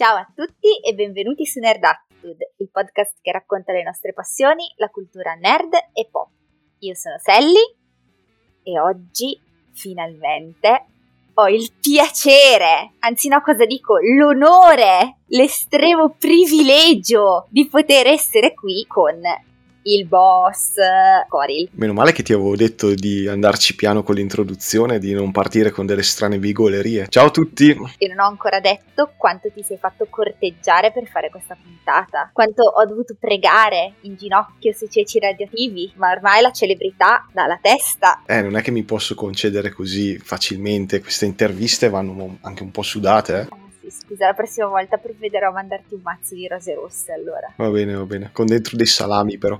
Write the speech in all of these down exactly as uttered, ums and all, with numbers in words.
Ciao a tutti e benvenuti su Nerd Attitude, il podcast che racconta le nostre passioni, la cultura nerd e pop. Io sono Sally e oggi, finalmente, ho il piacere, anzi no, cosa dico, l'onore, l'estremo privilegio di poter essere qui con il boss Coril. Meno male che ti avevo detto di andarci piano con l'introduzione, di non partire con delle strane bigolerie. Ciao a tutti! E non ho ancora detto quanto ti sei fatto corteggiare per fare questa puntata, quanto ho dovuto pregare in ginocchio sui ceci radioattivi, ma ormai la celebrità dà la testa. Eh, non è che mi posso concedere così facilmente, queste interviste vanno anche un po' sudate, eh. Scusa, la prossima volta provvederò a mandarti un mazzo di rose rosse, allora. Va bene, va bene, con dentro dei salami però.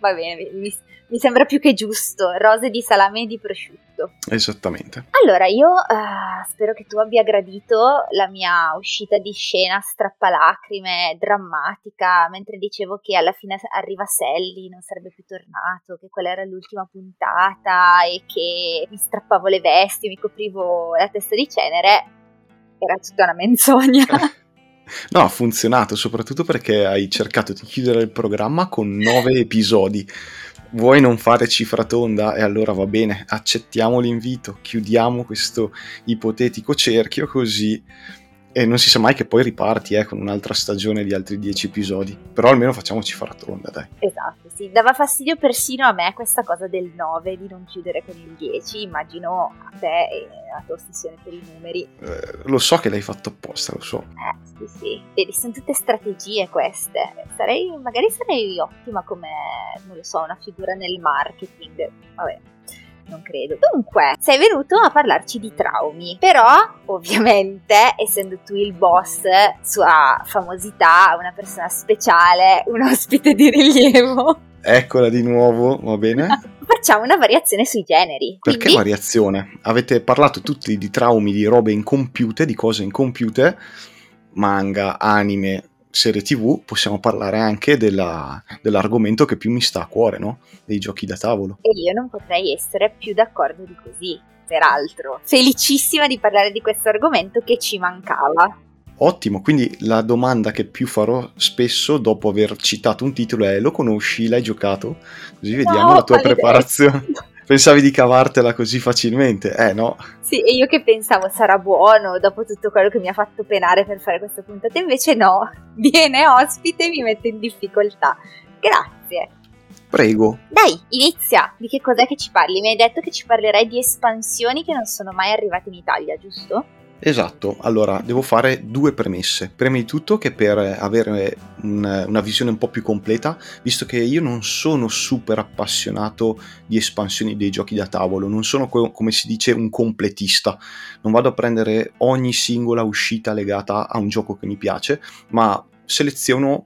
Va bene, mi, mi sembra più che giusto, rose di salame e di prosciutto. Esattamente. Allora, io uh, spero che tu abbia gradito la mia uscita di scena strappalacrime, drammatica, mentre dicevo che alla fine arriva Sally, non sarebbe più tornato, che quella era l'ultima puntata e che mi strappavo le vesti, mi coprivo la testa di cenere. Era tutta una menzogna. No, ha funzionato, soprattutto perché hai cercato di chiudere il programma con nove episodi. Vuoi non fare cifra tonda? E allora va bene, accettiamo l'invito, chiudiamo questo ipotetico cerchio così. E non si sa mai che poi riparti eh, con un'altra stagione di altri dieci episodi. Però almeno facciamoci far tonda, dai. Esatto, sì. Dava fastidio persino a me questa cosa del nove, di non chiudere con il dieci. Immagino a te e la tua ossessione per i numeri. Eh, lo so che l'hai fatto apposta, lo so. Eh, sì, sì. Vedi, sono tutte strategie queste. Sarei, magari sarei ottima come, non lo so, una figura nel marketing. Vabbè. Non credo. Dunque, sei venuto a parlarci di traumi, però ovviamente essendo tu il boss, sua famosità, una persona speciale, un ospite di rilievo. Eccola di nuovo, va bene? Facciamo una variazione sui generi. Perché quindi... variazione? Avete parlato tutti di traumi, di robe incompiute, di cose incompiute, manga, anime, serie tv, possiamo parlare anche della, dell'argomento che più mi sta a cuore, no? Dei giochi da tavolo. E io non potrei essere più d'accordo di così, peraltro. Felicissima di parlare di questo argomento che ci mancava. Ottimo, quindi la domanda che più farò spesso dopo aver citato un titolo è: lo conosci? L'hai giocato? Così vediamo no, la tua preparazione. Pensavi di cavartela così facilmente? Eh no. Sì, e io che pensavo sarà buono dopo tutto quello che mi ha fatto penare per fare questa puntata, invece no. Viene ospite e mi mette in difficoltà. Grazie. Prego. Dai, inizia. Di che cos'è che ci parli? Mi hai detto che ci parlerai di espansioni che non sono mai arrivate in Italia, giusto? Esatto, allora devo fare due premesse. Prima di tutto che per avere un, una visione un po' più completa, visto che io non sono super appassionato di espansioni dei giochi da tavolo, non sono co- come si dice un completista, non vado a prendere ogni singola uscita legata a un gioco che mi piace, ma seleziono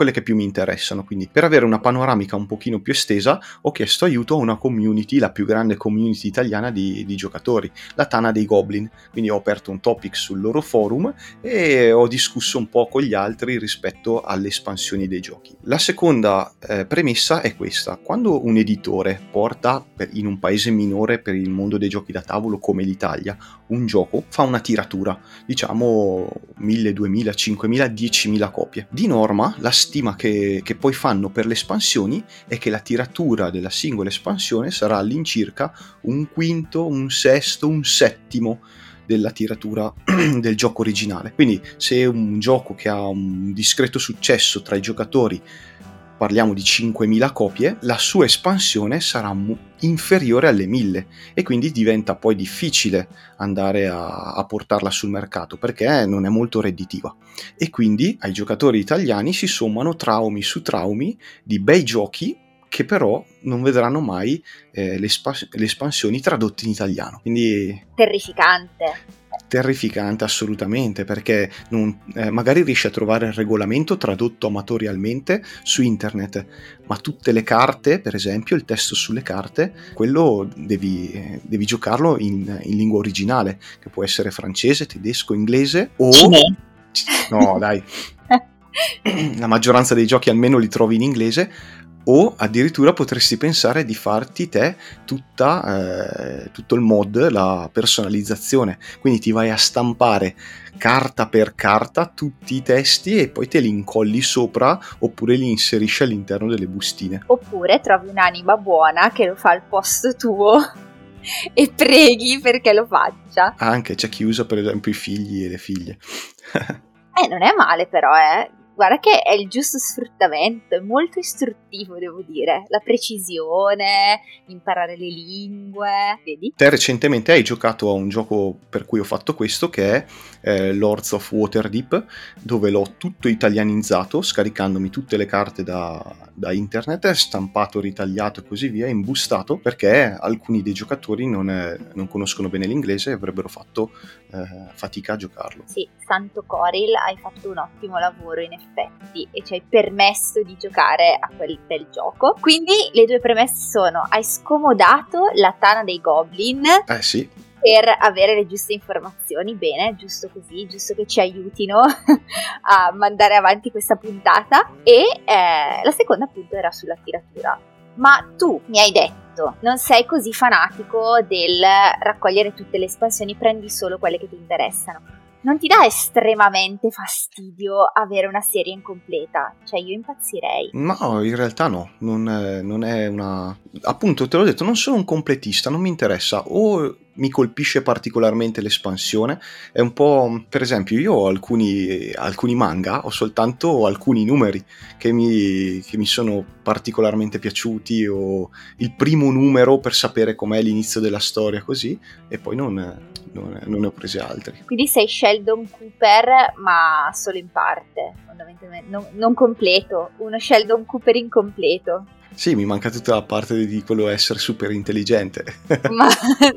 quelle che più mi interessano. Quindi per avere una panoramica un pochino più estesa ho chiesto aiuto a una community, la più grande community italiana di, di giocatori, la Tana dei Goblin. Quindi ho aperto un topic sul loro forum e ho discusso un po' con gli altri rispetto alle espansioni dei giochi. La seconda eh, premessa è questa: quando un editore porta per, in un paese minore per il mondo dei giochi da tavolo come l'Italia un gioco, fa una tiratura, diciamo mille, duemila, cinquemila, diecimila copie. Di norma la stima che, che poi fanno per le espansioni è che la tiratura della singola espansione sarà all'incirca un quinto, un sesto, un settimo della tiratura del gioco originale. Quindi se un gioco che ha un discreto successo tra i giocatori, parliamo di cinquemila copie, la sua espansione sarà mu- inferiore alle mille e quindi diventa poi difficile andare a, a portarla sul mercato perché non è molto redditiva. E quindi ai giocatori italiani si sommano traumi su traumi di bei giochi che però non vedranno mai eh, le, spas- le espansioni tradotte in italiano. Quindi... terrificante. Terrificante assolutamente, perché non, eh, magari riesci a trovare il regolamento tradotto amatorialmente su internet, ma tutte le carte, per esempio il testo sulle carte, quello devi, eh, devi giocarlo in, in lingua originale, che può essere francese, tedesco, inglese o... Cine. No, dai, la maggioranza dei giochi almeno li trovi in inglese o addirittura potresti pensare di farti te tutta, eh, tutto il mod, la personalizzazione, quindi ti vai a stampare carta per carta tutti i testi e poi te li incolli sopra oppure li inserisci all'interno delle bustine. Oppure trovi un'anima buona che lo fa al posto tuo e preghi perché lo faccia. Anche c'è chi usa per esempio i figli e le figlie. Eh, non è male però, eh. Guarda che è il giusto sfruttamento, è molto istruttivo devo dire, la precisione, imparare le lingue, vedi? Te recentemente hai giocato a un gioco per cui ho fatto questo che è eh, Lords of Waterdeep, dove l'ho tutto italianizzato, scaricandomi tutte le carte da, da internet, stampato, ritagliato e così via, imbustato, perché alcuni dei giocatori non, è, non conoscono bene l'inglese e avrebbero fatto eh, fatica a giocarlo. Sì, santo Coril, hai fatto un ottimo lavoro in effetti. Effetti, e ci hai permesso di giocare a quel bel gioco. Quindi le due premesse sono: hai scomodato la Tana dei Goblin eh sì. per avere le giuste informazioni. Bene, giusto così, giusto che ci aiutino a mandare avanti questa puntata. E eh, la seconda appunto era sulla tiratura. Ma tu mi hai detto, non sei così fanatico del raccogliere tutte le espansioni, prendi solo quelle che ti interessano. Non ti dà estremamente fastidio avere una serie incompleta? Cioè io impazzirei. No, in realtà no, non è, non è una... Appunto te l'ho detto, non sono un completista, non mi interessa o... mi colpisce particolarmente l'espansione, è un po', per esempio io ho alcuni, alcuni manga, ho soltanto alcuni numeri che mi, che mi sono particolarmente piaciuti o il primo numero per sapere com'è l'inizio della storia così e poi non, non, non ne ho presi altri. Quindi sei Sheldon Cooper ma solo in parte, non, non completo, uno Sheldon Cooper incompleto. Sì, mi manca tutta la parte di quello essere super intelligente. Ma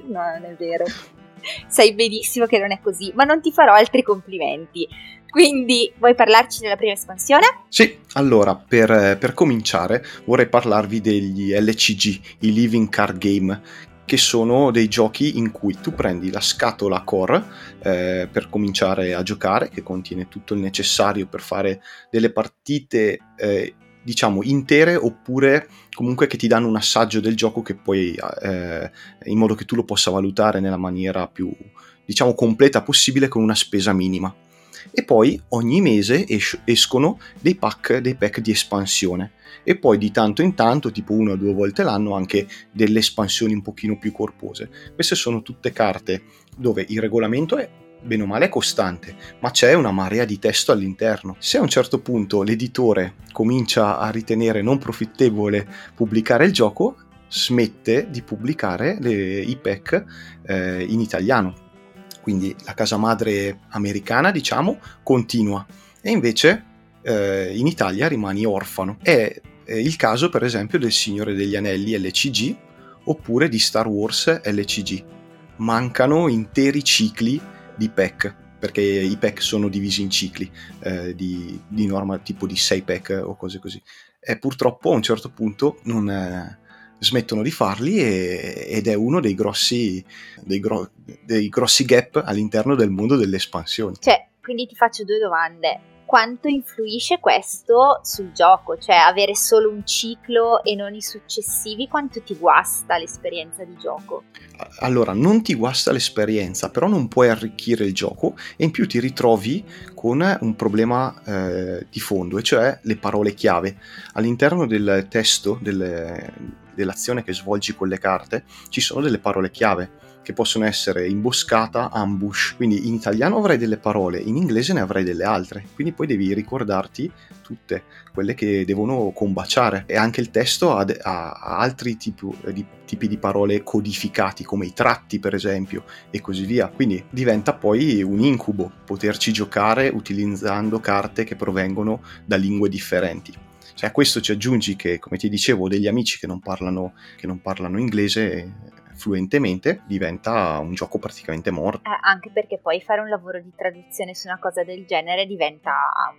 no, non è vero. Sai benissimo che non è così, ma non ti farò altri complimenti. Quindi vuoi parlarci della prima espansione? Sì, allora per, per cominciare vorrei parlarvi degli L C G, i Living Card Game, che sono dei giochi in cui tu prendi la scatola core eh, per cominciare a giocare, che contiene tutto il necessario per fare delle partite eh, diciamo intere oppure comunque che ti danno un assaggio del gioco che poi eh, in modo che tu lo possa valutare nella maniera più diciamo completa possibile con una spesa minima. E poi ogni mese es- escono dei pack, dei pack di espansione e poi di tanto in tanto, tipo una o due volte l'anno, anche delle espansioni un pochino più corpose. Queste sono tutte carte dove il regolamento è bene o male è costante, ma c'è una marea di testo all'interno. Se a un certo punto l'editore comincia a ritenere non profittevole pubblicare il gioco, smette di pubblicare le, i pack eh, in italiano. Quindi la casa madre americana, diciamo, continua e invece eh, in Italia rimani orfano. È, è il caso, per esempio, del Signore degli Anelli L C G oppure di Star Wars L C G. Mancano interi cicli di pack, perché i pack sono divisi in cicli eh, di, di norma tipo di sei pack o cose così, e purtroppo a un certo punto non eh, smettono di farli e, ed è uno dei grossi dei, gro- dei grossi gap all'interno del mondo delle espansioni. Cioè, quindi ti faccio due domande: quanto influisce questo sul gioco? Cioè avere solo un ciclo e non i successivi, quanto ti guasta l'esperienza di gioco? Allora, non ti guasta l'esperienza, però non puoi arricchire il gioco e in più ti ritrovi con un problema eh, di fondo, e cioè le parole chiave. All'interno del testo, delle, dell'azione che svolgi con le carte, ci sono delle parole chiave che possono essere imboscata, ambush, quindi in italiano avrai delle parole, in inglese ne avrai delle altre, quindi poi devi ricordarti tutte quelle che devono combaciare. E anche il testo ha, ha altri tipi di, tipi di parole codificati, come i tratti per esempio, e così via, quindi diventa poi un incubo poterci giocare utilizzando carte che provengono da lingue differenti. Cioè a questo ci aggiungi che, come ti dicevo, degli amici che non parlano, che non parlano inglese fluentemente, diventa un gioco praticamente morto. Eh, anche perché poi fare un lavoro di traduzione su una cosa del genere diventa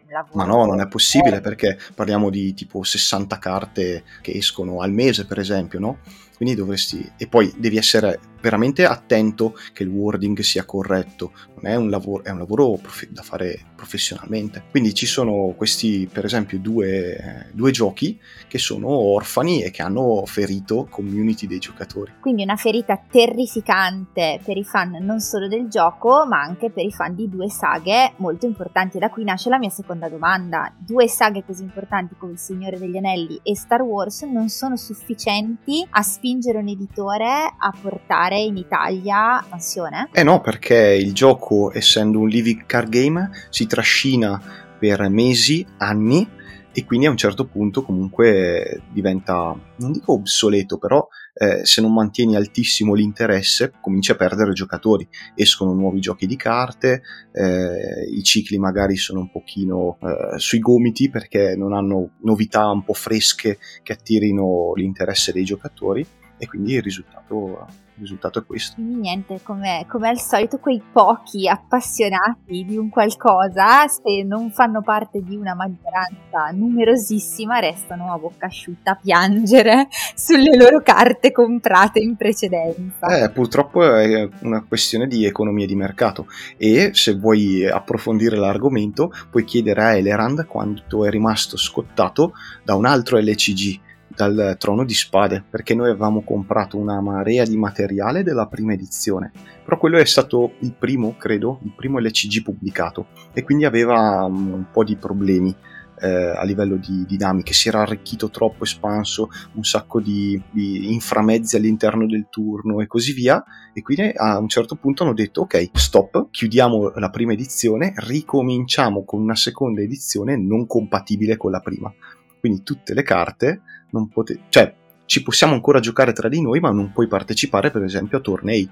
un lavoro... Ma no, non è possibile, perché parliamo di tipo sessanta carte che escono al mese per esempio, no? quindi dovresti, e poi devi essere veramente attento che il wording sia corretto, non è un lavoro, è un lavoro prof- da fare professionalmente. Quindi ci sono questi, per esempio, due, eh, due giochi che sono orfani e che hanno ferito community dei giocatori. Quindi una ferita terrificante per i fan non solo del gioco, ma anche per i fan di due saghe molto importanti. E da qui nasce la mia seconda domanda: due saghe così importanti come il Signore degli Anelli e Star Wars non sono sufficienti a spingere un editore a portare in Italia passione? Eh no, perché il gioco, essendo un living card game, si trascina per mesi, anni, e quindi a un certo punto comunque diventa, non dico obsoleto, però eh, se non mantieni altissimo l'interesse cominci a perdere giocatori, escono nuovi giochi di carte, eh, i cicli magari sono un pochino eh, sui gomiti perché non hanno novità un po' fresche che attirino l'interesse dei giocatori, e quindi il risultato... Il risultato è questo. Quindi niente, come, come al solito quei pochi appassionati di un qualcosa, se non fanno parte di una maggioranza numerosissima, restano a bocca asciutta a piangere sulle loro carte comprate in precedenza. Eh, purtroppo è una questione di economia di mercato, e se vuoi approfondire l'argomento puoi chiedere a Elerand quanto è rimasto scottato da un altro L C G, dal Trono di Spade, perché noi avevamo comprato una marea di materiale della prima edizione, però quello è stato il primo, credo, il primo L C G pubblicato, e quindi aveva un po' di problemi eh, a livello di dinamiche, si era arricchito troppo, espanso, un sacco di, di inframezzi all'interno del turno e così via, e quindi a un certo punto hanno detto ok, stop, chiudiamo la prima edizione, ricominciamo con una seconda edizione non compatibile con la prima, quindi tutte le carte non pote- cioè ci possiamo ancora giocare tra di noi, ma non puoi partecipare per esempio a tornei,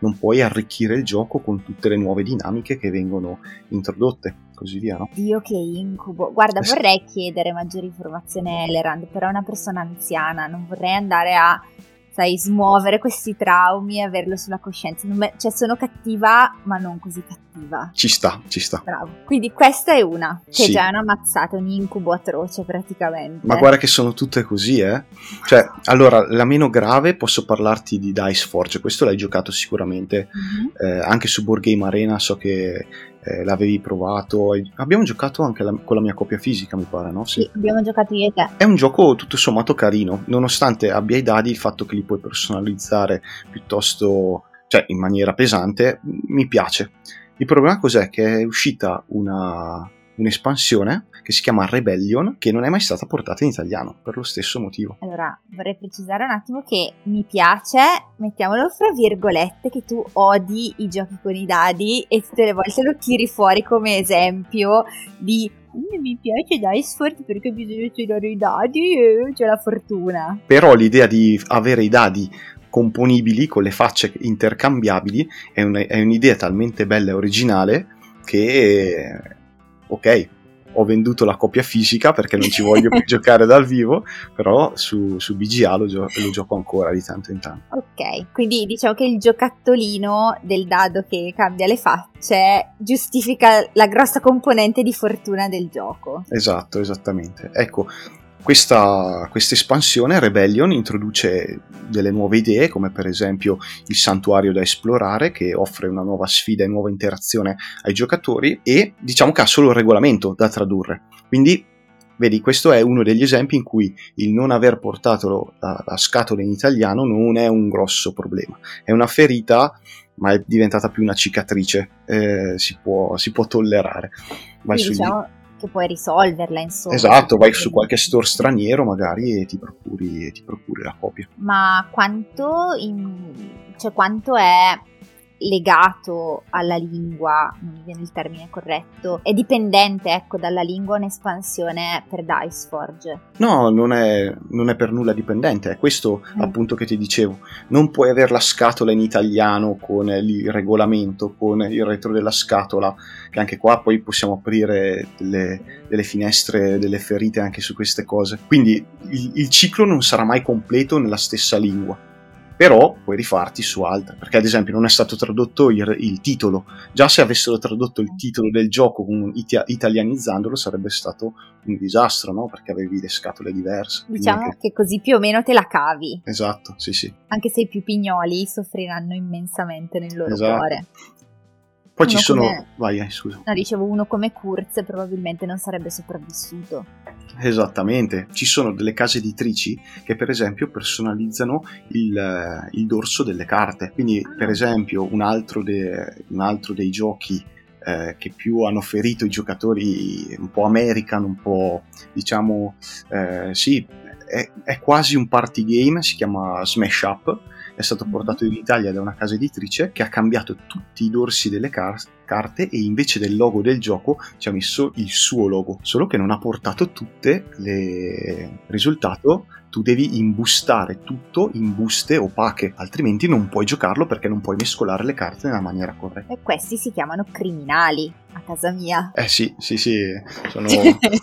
non puoi arricchire il gioco con tutte le nuove dinamiche che vengono introdotte, così via, no? Dio, che incubo. Guarda, eh, vorrei chiedere maggiore informazione a Elerand, però è una persona anziana, non vorrei andare a, sai, smuovere questi traumi e averlo sulla coscienza. Non me- cioè sono cattiva, ma non così cattiva. Ci sta, ci sta. Bravo. Quindi questa è una, che sì, già è una mazzata, un incubo atroce praticamente. Ma guarda che sono tutte così, eh. Cioè, allora, la meno grave, posso parlarti di Dice Forge, questo l'hai giocato sicuramente, mm-hmm. eh, anche su Board Game Arena so che... Eh, l'avevi provato, abbiamo giocato anche la, con la mia copia fisica, mi pare, no? Sì, sì, abbiamo giocato io e te. È un gioco tutto sommato carino, nonostante abbia i dadi, il fatto che li puoi personalizzare piuttosto, cioè in maniera pesante, mi piace. Il problema cos'è? Che è uscita una... un'espansione che si chiama Rebellion, che non è mai stata portata in italiano per lo stesso motivo. Allora, vorrei precisare un attimo che mi piace, mettiamolo fra virgolette, che tu odi i giochi con i dadi e tutte le volte lo tiri fuori come esempio di mi piace Dice Forge perché bisogna tirare i dadi e c'è la fortuna. Però l'idea di avere i dadi componibili con le facce intercambiabili è, un, è un'idea talmente bella e originale che... ok, ho venduto la copia fisica perché non ci voglio più giocare dal vivo, però su, su B G A lo, gio- lo gioco ancora di tanto in tanto. Ok, quindi diciamo che il giocattolino del dado che cambia le facce giustifica la grossa componente di fortuna del gioco. Esatto, esattamente. Ecco, questa espansione Rebellion introduce delle nuove idee, come per esempio il santuario da esplorare, che offre una nuova sfida e nuova interazione ai giocatori, e diciamo che ha solo il regolamento da tradurre. Quindi vedi, questo è uno degli esempi in cui il non aver portato la, la scatola in italiano non è un grosso problema, è una ferita, ma è diventata più una cicatrice, eh, si può, si può tollerare. Vai sì, diciamo... che puoi risolverla, insomma. Esatto, vai su qualche store straniero magari e ti procuri, e ti procuri la copia. Ma quanto, in, cioè quanto è legato alla lingua, non mi viene il termine corretto, è dipendente, ecco, dalla lingua un'espansione per Dice Forge? No, non è, non è per nulla dipendente, è questo mm. appunto che ti dicevo, non puoi avere la scatola in italiano con il regolamento, con il retro della scatola, che anche qua poi possiamo aprire delle, delle finestre, delle ferite anche su queste cose, quindi il, il ciclo non sarà mai completo nella stessa lingua. però puoi rifarti su altre, perché ad esempio non è stato tradotto il, il titolo. Già se avessero tradotto il titolo del gioco con, ita- italianizzandolo sarebbe stato un disastro, no? Perché avevi le scatole diverse. Diciamo quindi... che così più o meno te la cavi. Esatto, sì sì. Anche se i più pignoli soffriranno immensamente nel loro esatto. cuore. Poi uno ci sono... Come... Vai, eh, scusa. No, dicevo, uno come Kurz probabilmente non sarebbe sopravvissuto. Esattamente. Ci sono delle case editrici che, per esempio, personalizzano il, il dorso delle carte. Quindi, ah. per esempio, un altro, de... un altro dei giochi eh, che più hanno ferito i giocatori un po' American, un po', diciamo... Eh, sì, è, è quasi un party game, si chiama Smash Up. È stato portato in Italia da una casa editrice che ha cambiato tutti i dorsi delle car- carte e invece del logo del gioco ci ha messo il suo logo, solo che non ha portato tutte le... risultato, tu devi imbustare tutto in buste opache, altrimenti non puoi giocarlo perché non puoi mescolare le carte nella maniera corretta. E questi si chiamano criminali a casa mia. Eh sì, sì, sì, sono,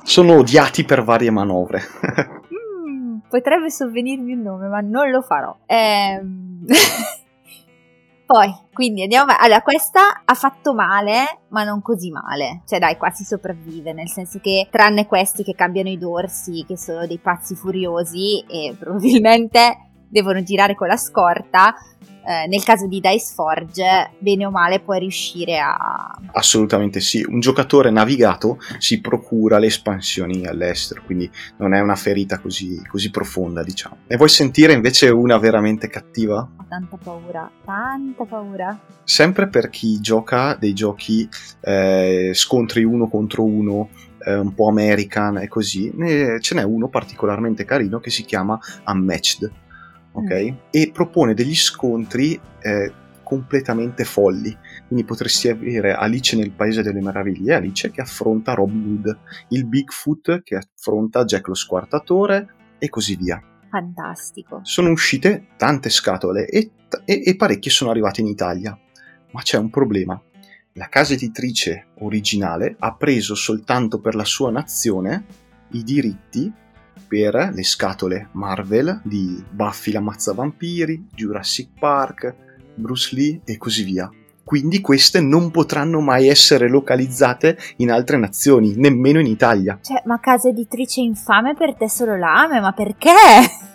sono odiati per varie manovre. Potrebbe sovvenirmi un nome, ma non lo farò. Ehm... Poi, quindi andiamo... Allora, questa ha fatto male, ma non così male. Cioè, dai, qua si sopravvive, nel senso che, tranne questi che cambiano i dorsi, che sono dei pazzi furiosi e probabilmente devono girare con la scorta, eh, nel caso di Dice Forge, bene o male puoi riuscire a... Assolutamente sì, un giocatore navigato si procura le espansioni all'estero, quindi non è una ferita così, così profonda, diciamo. E vuoi sentire invece una veramente cattiva? Ho tanta paura, tanta paura. Sempre per chi gioca dei giochi eh, scontri uno contro uno, un po' American e così, ne, ce n'è uno particolarmente carino che si chiama Unmatched, ok? Mm. E propone degli scontri eh, completamente folli, quindi potresti avere Alice nel Paese delle meraviglie, Alice che affronta Robin Hood, il Bigfoot che affronta Jack lo Squartatore e così via. Fantastico. Sono uscite tante scatole e, e, e parecchie sono arrivate in Italia, ma c'è un problema. La casa editrice originale ha preso soltanto per la sua nazione i diritti per le scatole Marvel di Buffy l'ammazzavampiri, Jurassic Park, Bruce Lee e così via. Quindi queste non potranno mai essere localizzate in altre nazioni, nemmeno in Italia. Cioè, ma casa editrice infame per te solo l'ame, ma perché?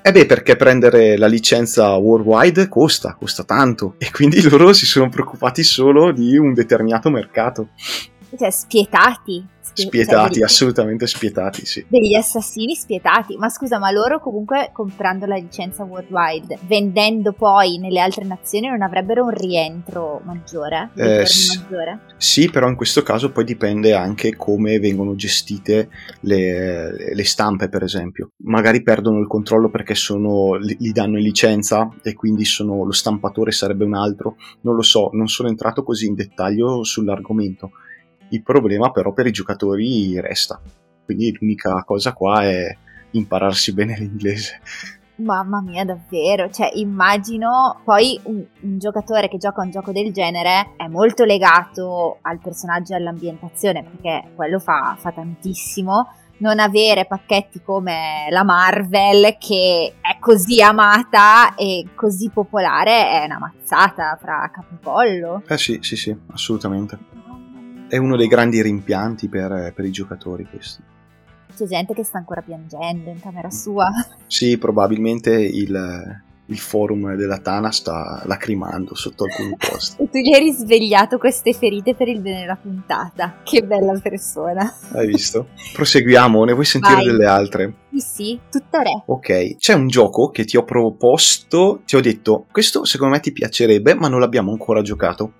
Eh beh, perché prendere la licenza worldwide costa, costa tanto. E quindi loro si sono preoccupati solo di un determinato mercato. Cioè, spietati. Spie- spietati, cioè, assolutamente spietati, sì. Degli assassini spietati. Ma scusa, ma loro comunque comprando la licenza worldwide, vendendo poi nelle altre nazioni, non avrebbero un rientro maggiore? Un eh, rientro s- maggiore? Sì, però in questo caso poi dipende anche come vengono gestite le, le stampe, per esempio. Magari perdono il controllo perché sono, li, li danno in licenza e quindi sono, lo stampatore sarebbe un altro. Non lo so, non sono entrato così in dettaglio sull'argomento. Il problema però per i giocatori resta, quindi l'unica cosa qua è impararsi bene l'inglese. Mamma mia, davvero, cioè immagino poi un, un giocatore che gioca un gioco del genere è molto legato al personaggio e all'ambientazione, perché quello fa, fa tantissimo. Non avere pacchetti come la Marvel, che è così amata e così popolare, è una mazzata fra capocollo. Eh sì, sì, sì, assolutamente. È uno dei grandi rimpianti per, per i giocatori questo. C'è gente che sta ancora piangendo in camera sua. Sì, probabilmente il, il forum della Tana sta lacrimando sotto alcuni posti. E tu gli hai risvegliato queste ferite per il bene della puntata. Che bella persona. Hai visto? Proseguiamo, ne vuoi sentire Vai. Delle altre? Sì, sì, tutto re. Ok, c'è un gioco che ti ho proposto, ti ho detto, questo secondo me ti piacerebbe, ma non l'abbiamo ancora giocato.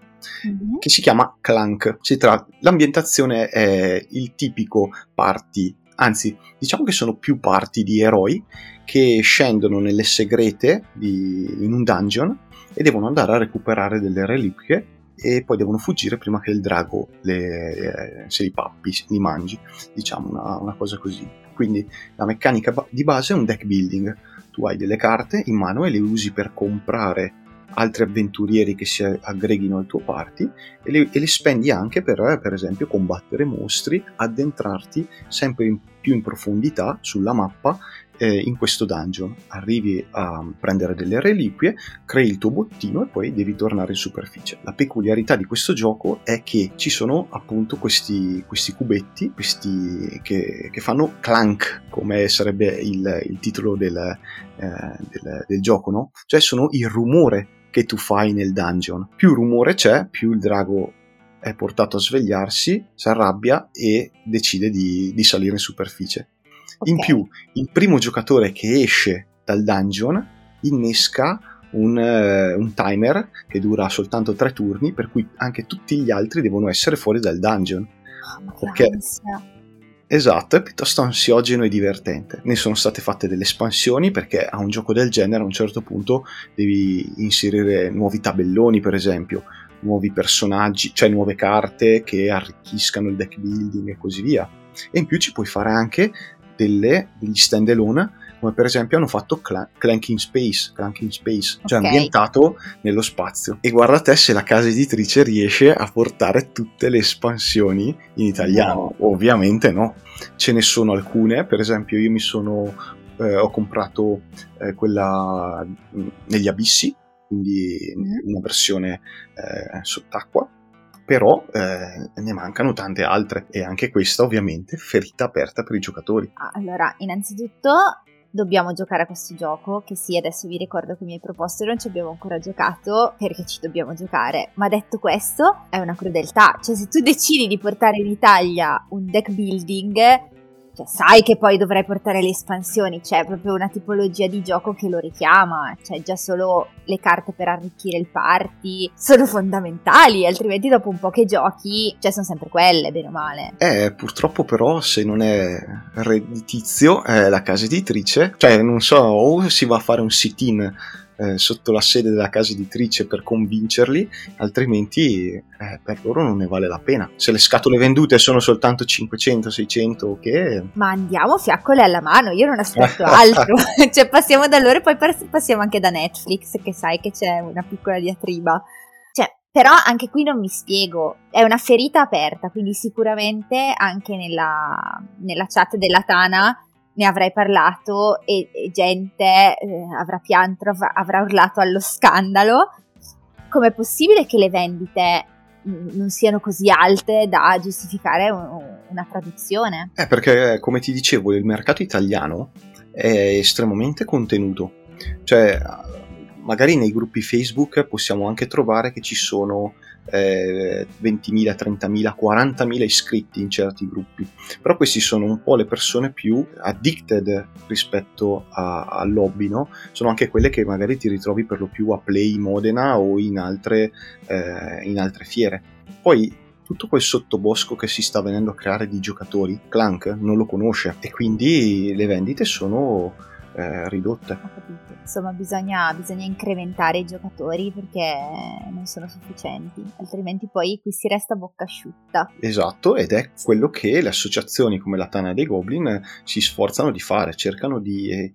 Mm-hmm. Che si chiama Clank. Si tra... L'ambientazione è il tipico party, anzi diciamo che sono più party di eroi che scendono nelle segrete di... in un dungeon e devono andare a recuperare delle reliquie e poi devono fuggire prima che il drago le... se li pappi, se li mangi, diciamo una, una cosa così. Quindi la meccanica ba- di base è un deck building, tu hai delle carte in mano e le usi per comprare altri avventurieri che si aggreghino al tuo party e le, e le spendi anche per, per esempio, combattere mostri, addentrarti sempre in, più in profondità sulla mappa eh, in questo dungeon arrivi a prendere delle reliquie, crei il tuo bottino e poi devi tornare in superficie. La peculiarità di questo gioco è che ci sono appunto questi, questi cubetti, questi che, che fanno clank, come sarebbe il, il titolo del, eh, del, del gioco, no? Cioè sono il rumore che tu fai nel dungeon. Più rumore c'è, più il drago è portato a svegliarsi, si arrabbia e decide di, di salire in superficie. Okay. In più, il primo giocatore che esce dal dungeon innesca un, uh, un timer che dura soltanto tre turni, per cui anche tutti gli altri devono essere fuori dal dungeon. Oh, ma perché... Esatto, è piuttosto ansiogeno e divertente. Ne sono state fatte delle espansioni, perché a un gioco del genere a un certo punto devi inserire nuovi tabelloni, per esempio, nuovi personaggi, cioè nuove carte che arricchiscano il deck building e così via. E in più ci puoi fare anche delle, degli stand alone, come per esempio hanno fatto Clank, Clank in Space, Clank in Space, cioè okay, ambientato nello spazio. E guarda te se la casa editrice riesce a portare tutte le espansioni in italiano. No. Ovviamente no. Ce ne sono alcune, per esempio io mi sono eh, ho comprato eh, quella mh, negli abissi, quindi mm. una versione eh, sott'acqua, però eh, ne mancano tante altre, e anche questa ovviamente ferita aperta per i giocatori. Allora, innanzitutto dobbiamo giocare a questo gioco, che sì, adesso vi ricordo che mi hai proposto e non ci abbiamo ancora giocato perché ci dobbiamo giocare, ma detto questo è una crudeltà, cioè se tu decidi di portare in Italia un deck building, cioè, sai che poi dovrai portare le espansioni, c'è cioè, proprio una tipologia di gioco che lo richiama, cioè già solo le carte per arricchire il party sono fondamentali, altrimenti dopo un po' che giochi, cioè sono sempre quelle, bene o male. Eh, purtroppo però se non è redditizio eh, la casa editrice, cioè non so, o si va a fare un sit-in eh, sotto la sede della casa editrice per convincerli, altrimenti eh, per loro non ne vale la pena. Se le scatole vendute sono soltanto cinquecento seicento, che... Ma andiamo fiaccole alla mano, io non aspetto altro. Cioè passiamo da loro e poi passiamo anche da Netflix, che sai che c'è una piccola diatriba. Cioè, però anche qui non mi spiego, è una ferita aperta, quindi sicuramente anche nella, nella chat della Tana ne avrai parlato e, e gente eh, avrà pianto, av- avrà urlato allo scandalo. Com'è possibile che le vendite n- non siano così alte da giustificare un- una traduzione? Eh, perché, come ti dicevo, il mercato italiano è estremamente contenuto. Cioè, magari nei gruppi Facebook possiamo anche trovare che ci sono Eh, ventimila, trentamila, quarantamila iscritti in certi gruppi, però questi sono un po' le persone più addicted rispetto al hobby, no? Sono anche quelle che magari ti ritrovi per lo più a Play Modena o in altre, eh, in altre fiere. Poi tutto quel sottobosco che si sta venendo a creare di giocatori, Clank non lo conosce e quindi le vendite sono eh, ridotte. Ho capito. Insomma bisogna, bisogna incrementare i giocatori perché non sono sufficienti, altrimenti poi qui si resta bocca asciutta. Esatto, ed è quello che le associazioni come la Tana dei Goblin si sforzano di fare, cercano di eh,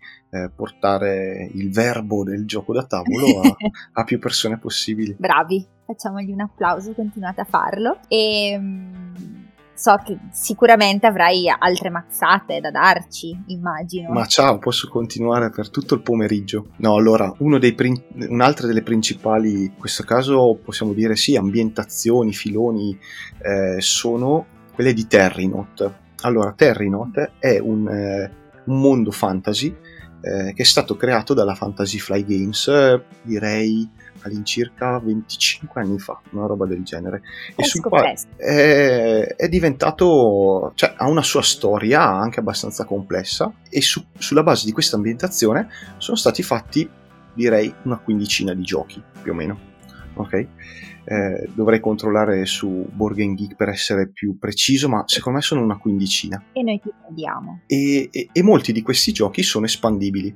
portare il verbo del gioco da tavolo a, a più persone possibili. Bravi, facciamogli un applauso, continuate a farlo. E... so che sicuramente avrai altre mazzate da darci, immagino. Ma ciao, posso continuare per tutto il pomeriggio. No, allora, uno dei prin- un'altra delle principali, in questo caso possiamo dire sì, ambientazioni, filoni, eh, sono quelle di Terrenaut. Allora, Terrenaut è un, eh, un mondo fantasy eh, che è stato creato dalla Fantasy Flight Games, eh, direi all'incirca venticinque anni fa, una roba del genere. E sul quale è, è diventato, cioè ha una sua storia anche abbastanza complessa, e su, sulla base di questa ambientazione sono stati fatti direi una quindicina di giochi più o meno, ok? Eh, dovrei controllare su BoardGameGeek per essere più preciso, ma secondo me sono una quindicina. E noi ti vediamo. E, e, e molti di questi giochi sono espandibili.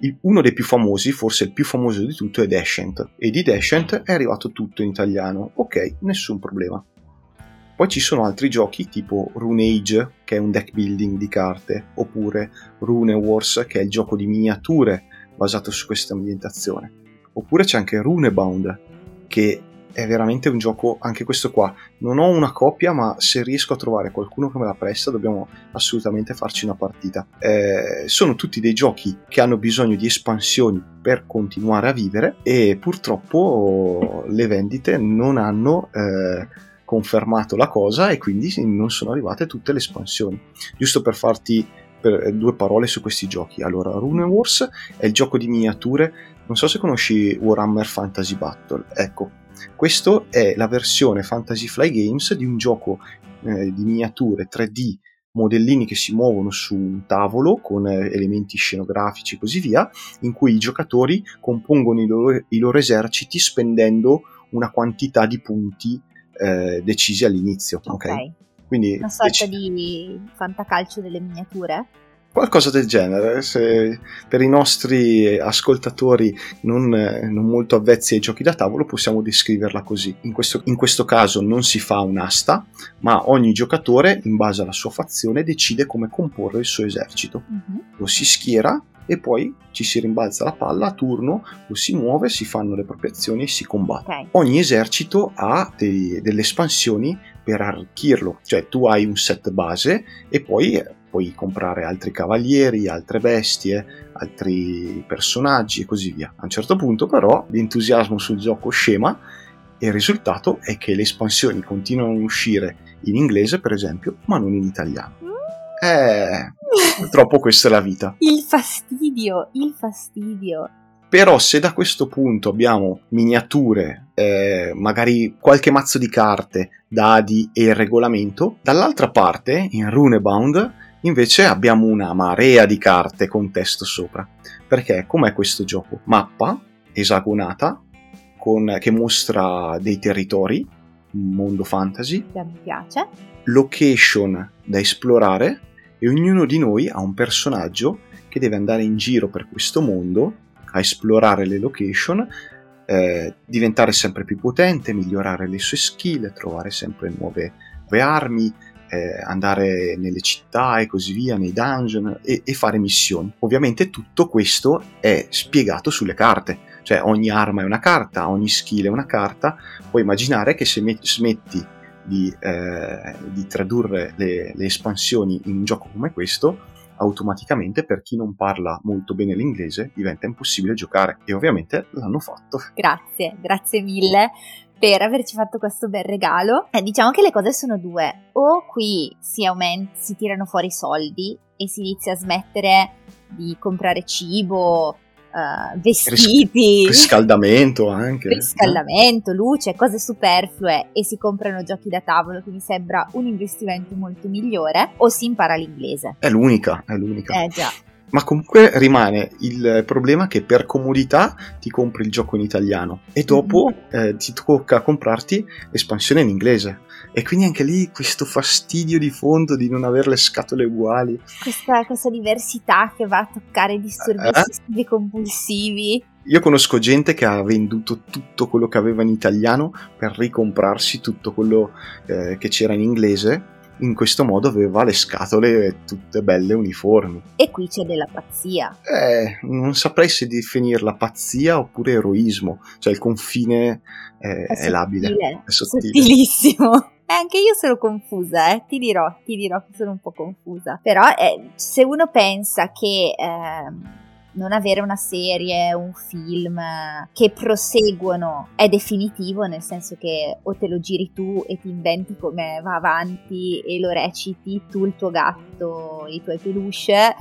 Il, uno dei più famosi, forse il più famoso di tutto, è Descent. E di Descent è arrivato tutto in italiano. Ok, nessun problema. Poi ci sono altri giochi tipo Rune Age, che è un deck building di carte, oppure Rune Wars, che è il gioco di miniature basato su questa ambientazione. Oppure c'è anche Runebound, che è veramente un gioco, anche questo qua, non ho una copia, ma se riesco a trovare qualcuno che me la presta dobbiamo assolutamente farci una partita. Eh, sono tutti dei giochi che hanno bisogno di espansioni per continuare a vivere e purtroppo le vendite non hanno eh, confermato la cosa e quindi non sono arrivate tutte le espansioni. Giusto per farti per due parole su questi giochi. Allora, Rune Wars è il gioco di miniature, non so se conosci Warhammer Fantasy Battle, ecco, questo è la versione Fantasy Flight Games di un gioco eh, di miniature tre D, modellini che si muovono su un tavolo con eh, elementi scenografici e così via, in cui i giocatori compongono i loro, i loro eserciti spendendo una quantità di punti eh, decisi all'inizio, ok? Okay. Quindi una sorta dec- di fantacalcio delle miniature? Qualcosa del genere, se per i nostri ascoltatori non, non molto avvezzi ai giochi da tavolo possiamo descriverla così. In questo, in questo caso non si fa un'asta, ma ogni giocatore in base alla sua fazione decide come comporre il suo esercito. Mm-hmm. Lo si schiera e poi ci si rimbalza la palla a turno, lo si muove, si fanno le proprie azioni e si combatte. Okay. Ogni esercito ha dei, delle espansioni per arricchirlo, cioè tu hai un set base e poi puoi comprare altri cavalieri, altre bestie, altri personaggi e così via. A un certo punto però l'entusiasmo sul gioco scema e il risultato è che le espansioni continuano a uscire in inglese per esempio, ma non in italiano. Eh, purtroppo questa è la vita. Il fastidio, il fastidio. Però se da questo punto abbiamo miniature, eh, magari qualche mazzo di carte, dadi e il regolamento, dall'altra parte, in Runebound, invece abbiamo una marea di carte con testo sopra. Perché com'è questo gioco? Mappa esagonata con, che mostra dei territori, un mondo fantasy. Che mi piace. Location da esplorare e ognuno di noi ha un personaggio che deve andare in giro per questo mondo a esplorare le location, eh, diventare sempre più potente, migliorare le sue skill, trovare sempre nuove, nuove armi, eh, andare nelle città e così via, nei dungeon e, e fare missioni. Ovviamente tutto questo è spiegato sulle carte, cioè ogni arma è una carta, ogni skill è una carta. Puoi immaginare che se met- smetti di, eh, di tradurre le, le espansioni in un gioco come questo, automaticamente per chi non parla molto bene l'inglese diventa impossibile giocare, e ovviamente l'hanno fatto. Grazie, grazie mille per averci fatto questo bel regalo. Eh, diciamo che le cose sono due: o qui si aument- si tirano fuori i soldi e si inizia a smettere di comprare cibo, Uh, vestiti, riscaldamento anche riscaldamento, luce, cose superflue, e si comprano giochi da tavolo, che mi sembra un investimento molto migliore, o si impara l'inglese. È l'unica, è l'unica. Eh già. Ma comunque rimane il problema che per comodità ti compri il gioco in italiano e dopo mm-hmm. eh, ti tocca comprarti l'espansione in inglese, e quindi anche lì questo fastidio di fondo di non avere le scatole uguali, questa, questa diversità che va a toccare disturbi eh? compulsivi. Io conosco gente che ha venduto tutto quello che aveva in italiano per ricomprarsi tutto quello eh, che c'era in inglese. In questo modo aveva le scatole tutte belle uniformi. E qui c'è della pazzia. Eh, non saprei se definirla pazzia oppure eroismo, cioè il confine eh, è, è labile, è sottile. Sottilissimo. Eh, anche io sono confusa, eh. ti dirò, ti dirò che sono un po' confusa. Però eh, se uno pensa che eh, non avere una serie, un film che proseguono è definitivo, nel senso che o te lo giri tu e ti inventi come va avanti e lo reciti tu, il tuo gatto, i tuoi peluche,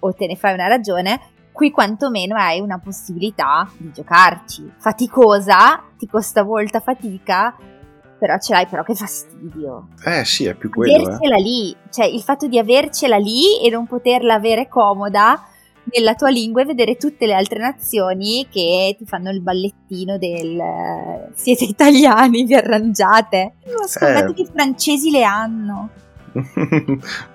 o te ne fai una ragione, qui quantomeno hai una possibilità di giocarci. Faticosa, ti costa molta fatica, però ce l'hai. Però che fastidio. Eh sì, è più quello. Avercela eh. lì, cioè il fatto di avercela lì e non poterla avere comoda nella tua lingua e vedere tutte le altre nazioni che ti fanno il ballettino del siete italiani, vi arrangiate. Ma scordate eh. che i francesi le hanno.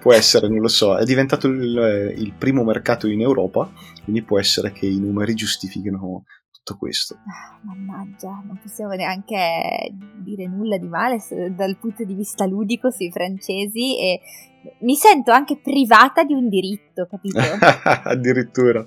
Può essere, non lo so, è diventato il, il primo mercato in Europa, quindi può essere che i numeri giustifichino tutto questo. Ah, mannaggia, non possiamo neanche dire nulla di male dal punto di vista ludico sui francesi, e mi sento anche privata di un diritto, capito? Addirittura.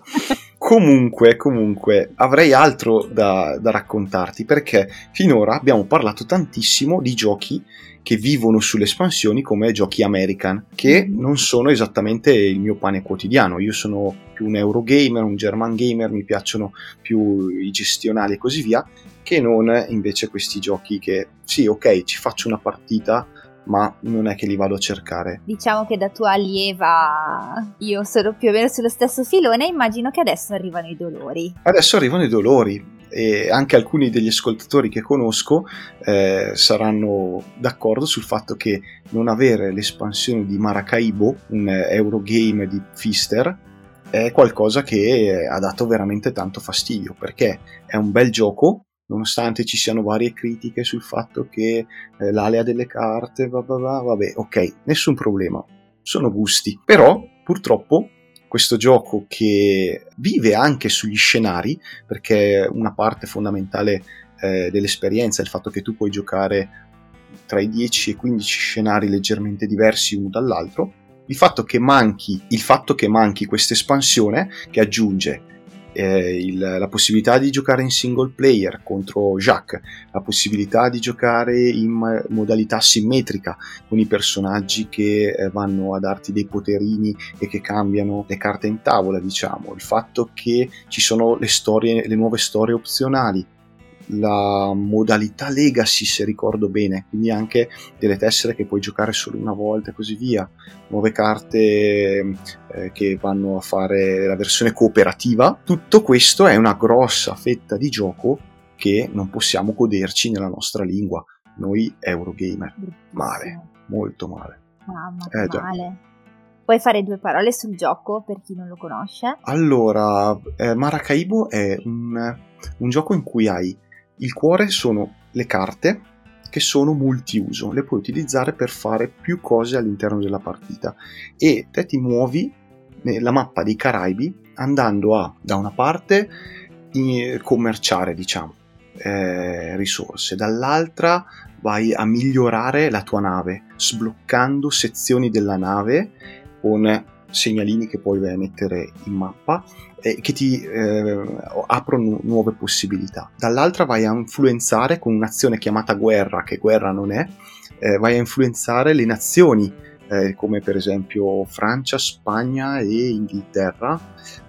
Comunque, comunque, avrei altro da, da raccontarti, perché finora abbiamo parlato tantissimo di giochi che vivono sulle espansioni come giochi American, che non sono esattamente il mio pane quotidiano. Io sono più un Eurogamer, un German Gamer, mi piacciono più i gestionali e così via, che non invece questi giochi che, sì, ok, ci faccio una partita, ma non è che li vado a cercare. Diciamo che da tua allieva io sono più o meno sullo stesso filone. Immagino che adesso arrivano i dolori. Adesso arrivano i dolori, e anche alcuni degli ascoltatori che conosco eh, saranno d'accordo sul fatto che non avere l'espansione di Maracaibo, un Eurogame di Pfister, è qualcosa che ha dato veramente tanto fastidio, perché è un bel gioco, nonostante ci siano varie critiche sul fatto che eh, l'alea delle carte, va, va, va, vabbè, ok, nessun problema, sono gusti. Però purtroppo questo gioco, che vive anche sugli scenari, perché una parte fondamentale eh, dell'esperienza è il fatto che tu puoi giocare tra i dieci e quindici scenari leggermente diversi uno dall'altro, il fatto che manchi, il fatto che manchi questa espansione che aggiunge Eh, il, la possibilità di giocare in single player contro Jacques, la possibilità di giocare in ma- modalità simmetrica con i personaggi che eh, vanno a darti dei poterini e che cambiano le carte in tavola, diciamo, il fatto che ci sono le storie, le nuove storie opzionali, la modalità legacy, se ricordo bene, quindi anche delle tessere che puoi giocare solo una volta e così via, nuove carte eh, che vanno a fare la versione cooperativa. Tutto questo è una grossa fetta di gioco che non possiamo goderci nella nostra lingua, noi Eurogamer. Male, molto male. Mamma, eh, male. Puoi fare due parole sul gioco per chi non lo conosce? Allora, eh, Maracaibo è un, un gioco in cui hai il cuore, sono le carte che sono multiuso, le puoi utilizzare per fare più cose all'interno della partita, e te ti muovi nella mappa dei Caraibi andando a, da una parte, in, commerciare, diciamo, eh, risorse, dall'altra vai a migliorare la tua nave, sbloccando sezioni della nave con segnalini che poi vai a mettere in mappa e che ti eh, aprono nuove possibilità. Dall'altra vai a influenzare con un'azione chiamata guerra, che guerra non è, eh, vai a influenzare le nazioni, eh, come per esempio Francia, Spagna e Inghilterra.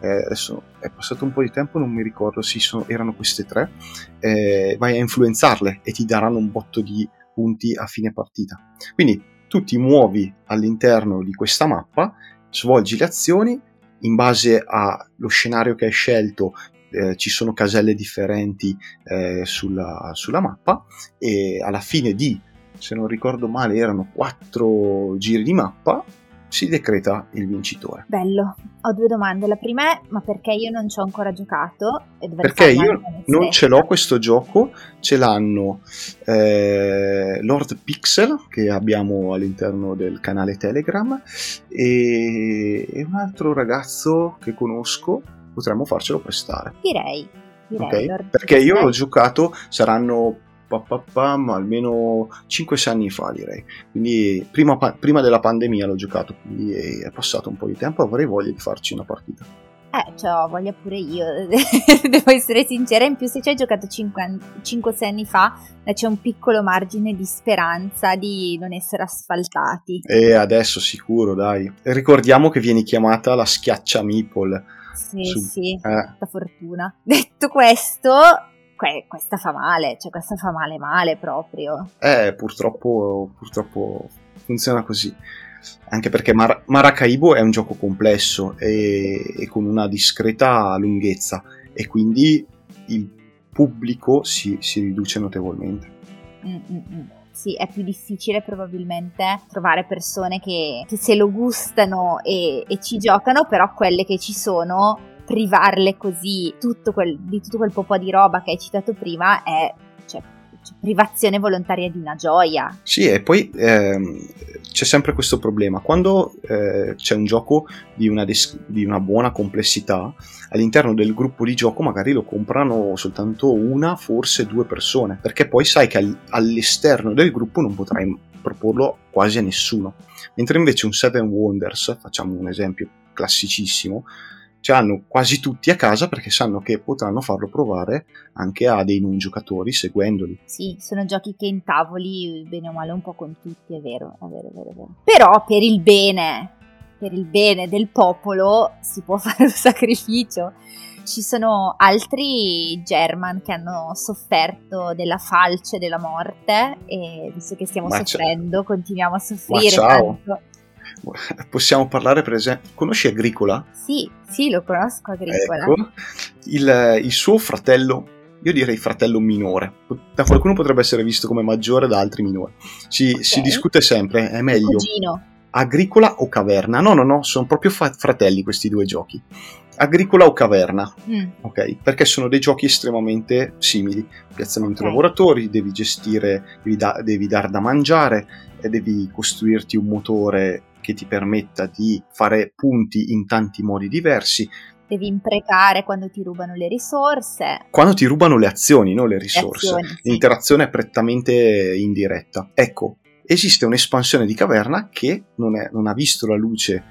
Eh, adesso è passato un po' di tempo, non mi ricordo, sì, sono, erano queste tre. Eh, vai a influenzarle e ti daranno un botto di punti a fine partita. Quindi tu ti muovi all'interno di questa mappa, svolgi le azioni. In base allo scenario che hai scelto eh, ci sono caselle differenti eh, sulla, sulla mappa, e alla fine di, se non ricordo male, erano quattro giri di mappa, si decreta il vincitore. Bello. Ho due domande. La prima è: ma perché io non ci ho ancora giocato? E perché io non ce l'ho questo gioco, ce l'hanno eh, Lord Pixel, che abbiamo all'interno del canale Telegram, e, e un altro ragazzo che conosco, potremmo farcelo prestare. Direi, direi okay? Lord perché Pixel. Io l'ho giocato, saranno Papapam, almeno cinque sei anni fa, direi, quindi prima, prima della pandemia l'ho giocato, quindi è passato un po' di tempo. Avrei voglia di farci una partita. Eh, c'ho voglia pure io, devo essere sincera. In più, se ci hai giocato cinque sei anni fa, c'è un piccolo margine di speranza di non essere asfaltati. E adesso sicuro, dai. Ricordiamo che vieni chiamata la schiaccia Meeple. Sì, Su, sì, eh. tutta fortuna. Detto questo, questa fa male, cioè questa fa male male proprio. Eh, purtroppo, purtroppo funziona così. Anche perché Mar- Maracaibo è un gioco complesso e-, e con una discreta lunghezza, e quindi il pubblico si, si riduce notevolmente. Mm-mm-mm. Sì, è più difficile probabilmente trovare persone che, che se lo gustano e-, e ci giocano, però quelle che ci sono, privarle così tutto quel, di tutto quel po' di roba che hai citato prima è cioè, cioè, privazione volontaria di una gioia. Sì, e poi ehm, c'è sempre questo problema. Quando eh, c'è un gioco di una, des- di una buona complessità, all'interno del gruppo di gioco magari lo comprano soltanto una, forse due persone, perché poi sai che all- all'esterno del gruppo non potrai proporlo quasi a nessuno. Mentre invece un Seven Wonders, facciamo un esempio classicissimo, ce l'hanno quasi tutti a casa perché sanno che potranno farlo provare anche a dei non giocatori seguendoli. Sì, sono giochi che intavoli bene o male un po' con tutti, è vero, è vero, è vero, è vero. Però per il bene, per il bene del popolo si può fare un sacrificio. Ci sono altri German che hanno sofferto della falce della morte e visto che stiamo ma soffrendo, ciao. continuiamo a soffrire tanto. Possiamo parlare per esempio, conosci Agricola? Sì, sì, lo conosco Agricola. Ecco, il, il suo fratello, io direi fratello minore, da qualcuno potrebbe essere visto come maggiore, da altri minore. Si, okay. si discute sempre, è meglio Cugino. Agricola o Caverna? No, no, no, sono proprio fa- fratelli questi due giochi. Agricola o Caverna, mm. ok? Perché sono dei giochi estremamente simili. Piazzamento okay. lavoratori, devi gestire, devi, da, devi dar da mangiare, e devi costruirti un motore che ti permetta di fare punti in tanti modi diversi. Devi imprecare quando ti rubano le risorse. Quando ti rubano le azioni, non le risorse. Le azioni, sì. L'interazione è prettamente indiretta. Ecco, esiste un'espansione di Caverna che non, è, non ha visto la luce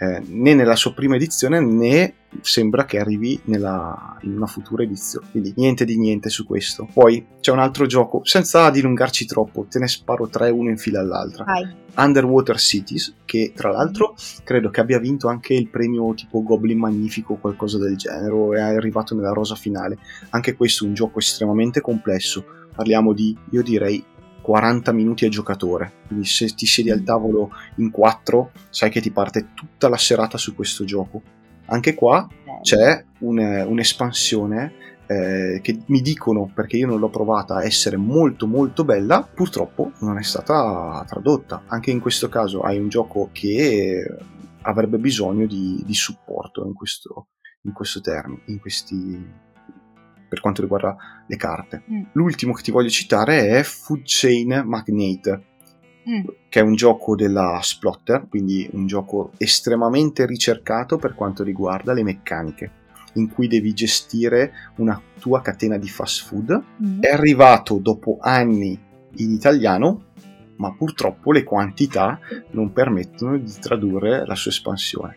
eh, né nella sua prima edizione né sembra che arrivi nella, in una futura edizione. Quindi niente di niente su questo. Poi c'è un altro gioco, senza dilungarci troppo, te ne sparo tre uno in fila all'altra. Vai. Underwater Cities, che tra l'altro credo che abbia vinto anche il premio tipo Goblin Magnifico o qualcosa del genere, o è arrivato nella rosa finale. Anche questo è un gioco estremamente complesso, parliamo di, io direi, quaranta minuti a giocatore, quindi se ti siedi al tavolo in quattro sai che ti parte tutta la serata su questo gioco. Anche qua c'è un, un'espansione Eh, che mi dicono, perché io non l'ho provata, essere molto molto bella, purtroppo non è stata tradotta. Anche in questo caso hai un gioco che avrebbe bisogno di, di supporto in questo, in questo termine, in questi, per quanto riguarda le carte. Mm. L'ultimo che ti voglio citare è Food Chain Magnate, mm. che è un gioco della Splotter, quindi un gioco estremamente ricercato per quanto riguarda le meccaniche, in cui devi gestire una tua catena di fast food. Mm. È arrivato dopo anni in italiano, ma purtroppo le quantità non permettono di tradurre la sua espansione.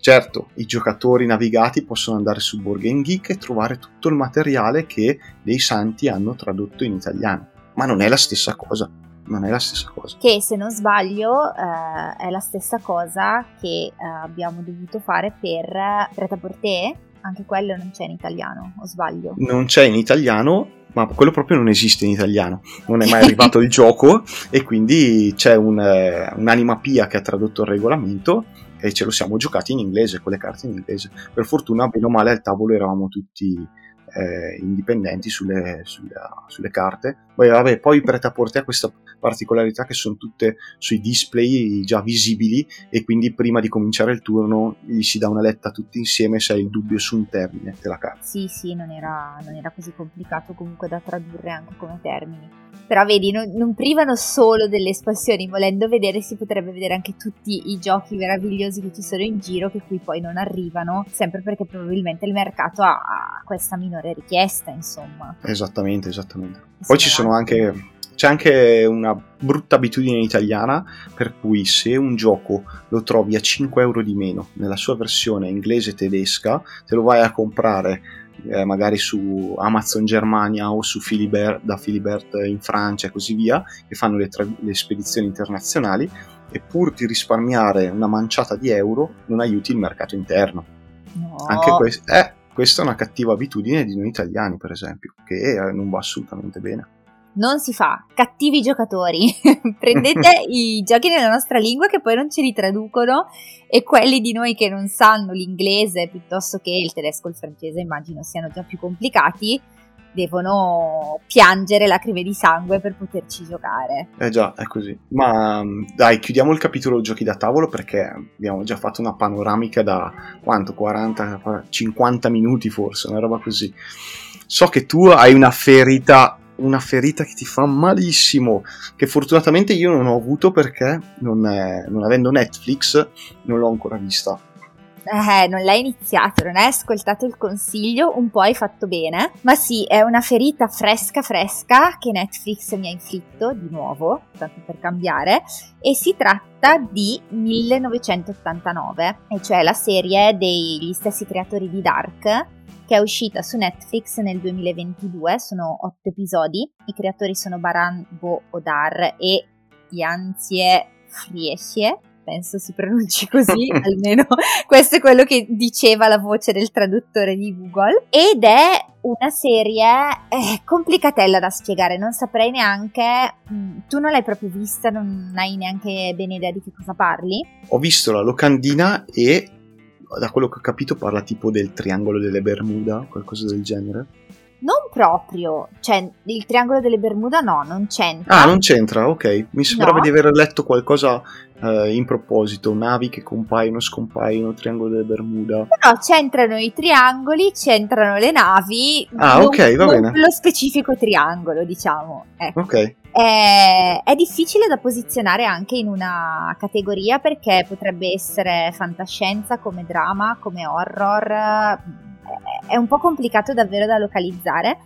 Certo, i giocatori navigati possono andare su BoardGameGeek e trovare tutto il materiale che dei santi hanno tradotto in italiano, ma non è la stessa cosa. Non è la stessa cosa. Che, se non sbaglio, eh, è la stessa cosa che eh, abbiamo dovuto fare per Prêt-à-porter. Anche quello non c'è in italiano, o sbaglio? Non c'è in italiano, ma quello proprio non esiste in italiano. Non è mai arrivato il gioco e quindi c'è un, eh, un'anima pia che ha tradotto il regolamento e ce lo siamo giocati in inglese, con le carte in inglese. Per fortuna, bene o male, al tavolo eravamo tutti eh, indipendenti sulle, sulle, sulle carte. Poi, vabbè, poi Prêt-à-porter ha questa particolarità che sono tutte sui display già visibili e quindi prima di cominciare il turno gli si dà una letta tutti insieme se hai il dubbio su un termine della carta. Sì, sì, non era, non era così complicato comunque da tradurre anche come termini. Però vedi, non, non privano solo delle espansioni, volendo vedere si potrebbe vedere anche tutti i giochi meravigliosi che ci sono in giro che qui poi non arrivano, sempre perché probabilmente il mercato ha, ha questa minore richiesta, insomma. Esattamente, esattamente. Poi ci sono anche... C'è anche una brutta abitudine italiana per cui se un gioco lo trovi a cinque euro di meno nella sua versione inglese tedesca, te lo vai a comprare eh, magari su Amazon Germania o su Philibert, da Philibert in Francia e così via, che fanno le, tra- le spedizioni internazionali, e pur di risparmiare una manciata di euro non aiuti il mercato interno. No. Anche questo eh, questa è una cattiva abitudine di noi italiani, per esempio, che non va assolutamente bene. Non si fa, cattivi giocatori, prendete i giochi nella nostra lingua che poi non ce li traducono, e quelli di noi che non sanno l'inglese piuttosto che il tedesco e il francese immagino siano già più complicati, devono piangere lacrime di sangue per poterci giocare. Eh già, è così. Ma dai, chiudiamo il capitolo giochi da tavolo perché abbiamo già fatto una panoramica da quanto? quaranta, cinquanta minuti forse, una roba così. So che tu hai una ferita... una ferita che ti fa malissimo, che fortunatamente io non ho avuto perché non, è, non avendo Netflix non l'ho ancora vista, eh, non l'hai iniziato, non hai ascoltato il consiglio, un po' hai fatto bene, ma sì, è una ferita fresca fresca che Netflix mi ha inflitto di nuovo, tanto per cambiare, e si tratta di millenovecentottantanove, e cioè la serie degli stessi creatori di Dark, che è uscita su Netflix nel duemilaventidue, sono otto episodi, i creatori sono Baran Bo Odar e Yancie Friesie, penso si pronunci così, almeno questo è quello che diceva la voce del traduttore di Google, ed è una serie eh, complicatella da spiegare, non saprei neanche, mh, tu non l'hai proprio vista, non hai neanche bene idea di che cosa parli? Ho visto la locandina e da quello che ho capito parla tipo del triangolo delle Bermuda, qualcosa del genere. Non proprio, cioè il triangolo delle Bermuda no, non c'entra. Ah, non c'entra, ok. Mi sembrava no. di aver letto qualcosa eh, in proposito, navi che compaiono, scompaiono, triangolo delle Bermuda. Però c'entrano i triangoli, c'entrano le navi. Ah, non, ok, va non bene. Lo specifico triangolo, diciamo. Ecco. Ok. È, è difficile da posizionare anche in una categoria perché potrebbe essere fantascienza, come drama, come horror. È un po' complicato davvero da localizzare,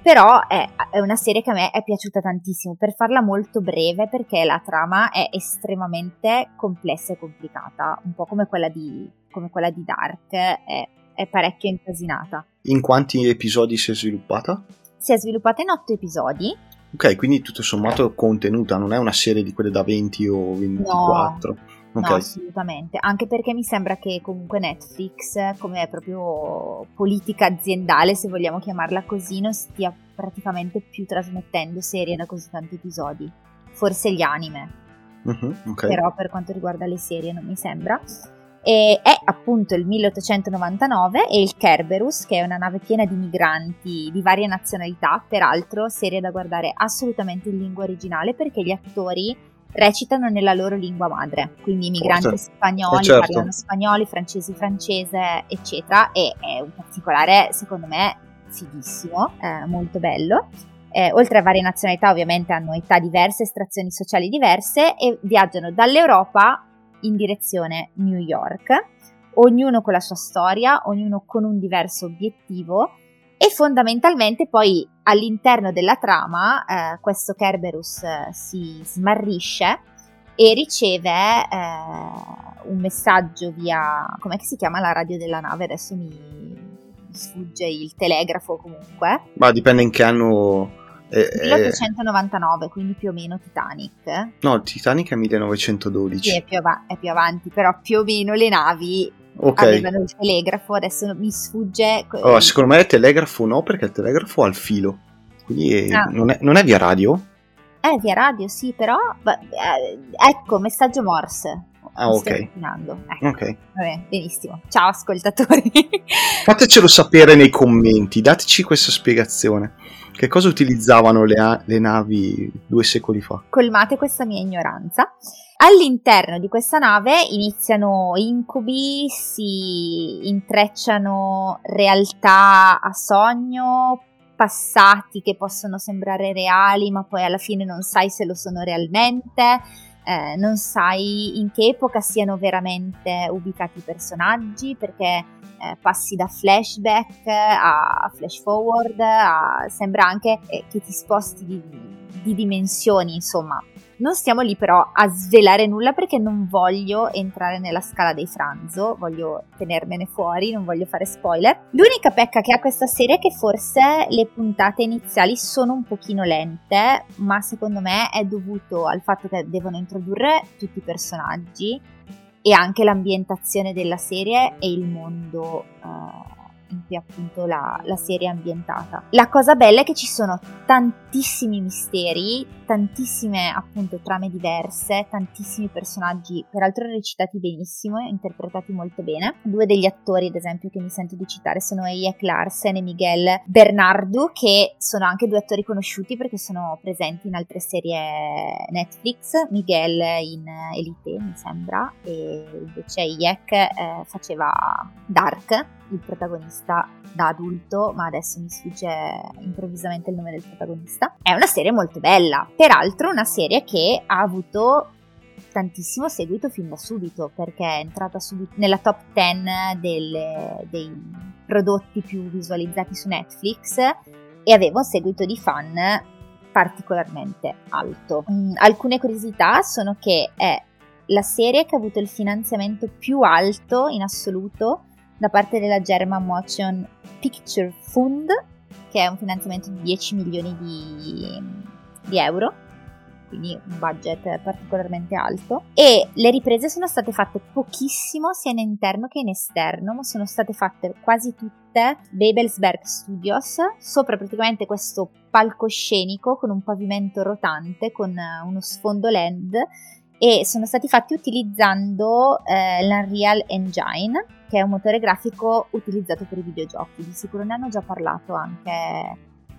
però è, è una serie che a me è piaciuta tantissimo, per farla molto breve, perché la trama è estremamente complessa e complicata, un po' come quella di, come quella di Dark, è, è parecchio incasinata. In quanti episodi si è sviluppata? Si è sviluppata in otto episodi. Ok, quindi tutto sommato contenuta, non è una serie di quelle da venti o ventiquattro. No. Okay. No, assolutamente, anche perché mi sembra che comunque Netflix, come proprio politica aziendale, se vogliamo chiamarla così, non stia praticamente più trasmettendo serie da così tanti episodi, forse gli anime, uh-huh, okay. Però per quanto riguarda le serie non mi sembra. E è appunto il milleottocentonovantanove e il Kerberus, che è una nave piena di migranti di varie nazionalità, peraltro serie da guardare assolutamente in lingua originale perché gli attori recitano nella loro lingua madre, quindi migranti Forse. spagnoli, eh certo. parlano spagnoli, francesi francese, eccetera, e è un particolare secondo me fighissimo, eh, molto bello. Eh, oltre a varie nazionalità ovviamente hanno età diverse, estrazioni sociali diverse e viaggiano dall'Europa in direzione New York, ognuno con la sua storia, ognuno con un diverso obiettivo. E fondamentalmente poi all'interno della trama eh, questo Kerberus eh, si smarrisce e riceve eh, un messaggio via, com'è che si chiama la radio della nave? Adesso mi, mi sfugge, il telegrafo comunque. Ma dipende in che anno... Eh, milleottocentonovantanove, quindi più o meno Titanic. No, Titanic è millenovecentododici. Sì, è più, av- è più avanti, però più o meno le navi... Okay. Avevano il telegrafo, adesso mi sfugge. Oh, secondo me il telegrafo no, perché il telegrafo ha il filo, quindi ah. non, è, non è via radio? È via radio, sì, però eh, ecco, messaggio Morse. Ah, ok, ecco. okay. Vabbè, benissimo, ciao ascoltatori. Fatecelo sapere nei commenti, dateci questa spiegazione. Che cosa utilizzavano le, a- le navi due secoli fa? Colmate questa mia ignoranza. All'interno di questa nave iniziano incubi, si intrecciano realtà a sogno, passati che possono sembrare reali ma poi alla fine non sai se lo sono realmente, eh, non sai in che epoca siano veramente ubicati i personaggi perché... Eh, passi da flashback a flash forward, a, sembra anche eh, che ti sposti di, di dimensioni, insomma. Non stiamo lì però a svelare nulla perché non voglio entrare nella scala dei Franzo, voglio tenermene fuori, non voglio fare spoiler. L'unica pecca che ha questa serie è che forse le puntate iniziali sono un pochino lente, ma secondo me è dovuto al fatto che devono introdurre tutti i personaggi e anche l'ambientazione della serie e il mondo eh, in cui appunto la, la serie è ambientata. La cosa bella è che ci sono tantissimi misteri, tantissime appunto trame diverse, tantissimi personaggi, peraltro recitati benissimo e interpretati molto bene. Due degli attori, ad esempio, che mi sento di citare sono Eje Larsen e Miguel Bernardo, che sono anche due attori conosciuti perché sono presenti in altre serie Netflix. Miguel in Elite, mi sembra, e invece Eje eh, faceva Dark, il protagonista da adulto, ma adesso mi sfugge improvvisamente il nome del protagonista. È una serie molto bella, peraltro una serie che ha avuto tantissimo seguito fin da subito, perché è entrata subito nella top dieci delle, dei prodotti più visualizzati su Netflix e aveva un seguito di fan particolarmente alto. Mm, alcune curiosità sono che è la serie che ha avuto il finanziamento più alto in assoluto da parte della German Motion Picture Fund, che è un finanziamento di dieci milioni di, di euro, quindi un budget particolarmente alto, e le riprese sono state fatte pochissimo sia in interno che in esterno, ma sono state fatte quasi tutte dai Babelsberg Studios, sopra praticamente questo palcoscenico con un pavimento rotante, con uno sfondo L E D, e sono stati fatti utilizzando eh, l'Unreal Engine, che è un motore grafico utilizzato per i videogiochi. Di sicuro ne hanno già parlato anche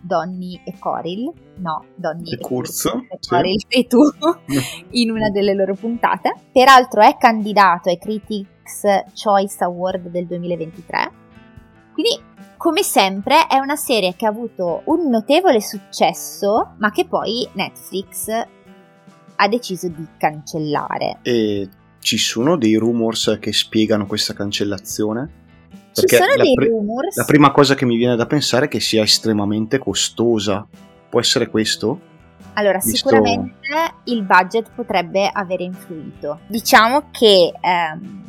Donny e Coril, no, Donny e, e Corso, Corso, sì. Coril sei tu, in una delle loro puntate. Peraltro è candidato ai Critics' Choice Award del duemilaventitré, quindi come sempre è una serie che ha avuto un notevole successo, ma che poi Netflix ha deciso di cancellare. E ci sono dei rumors che spiegano questa cancellazione? Perché ci sono dei pre- rumors. La prima cosa che mi viene da pensare è che sia estremamente costosa. Può essere questo? Allora, Visto... sicuramente il budget potrebbe avere influito. Diciamo che ehm,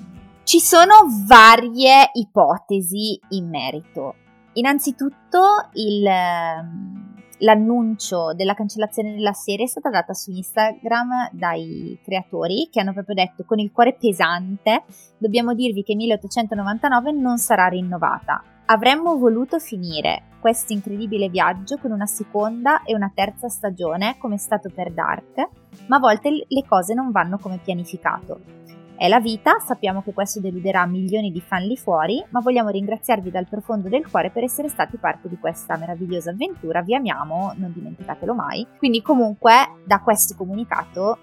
ci sono varie ipotesi in merito. Innanzitutto il... Ehm, l'annuncio della cancellazione della serie è stata data su Instagram dai creatori, che hanno proprio detto: con il cuore pesante dobbiamo dirvi che milleottocentonovantanove non sarà rinnovata. Avremmo voluto finire questo incredibile viaggio con una seconda e una terza stagione, come è stato per Dark, ma a volte le cose non vanno come pianificato. È la vita, sappiamo che questo deluderà milioni di fan lì fuori, ma vogliamo ringraziarvi dal profondo del cuore per essere stati parte di questa meravigliosa avventura. Vi amiamo, non dimenticatelo mai. Quindi comunque da questo comunicato,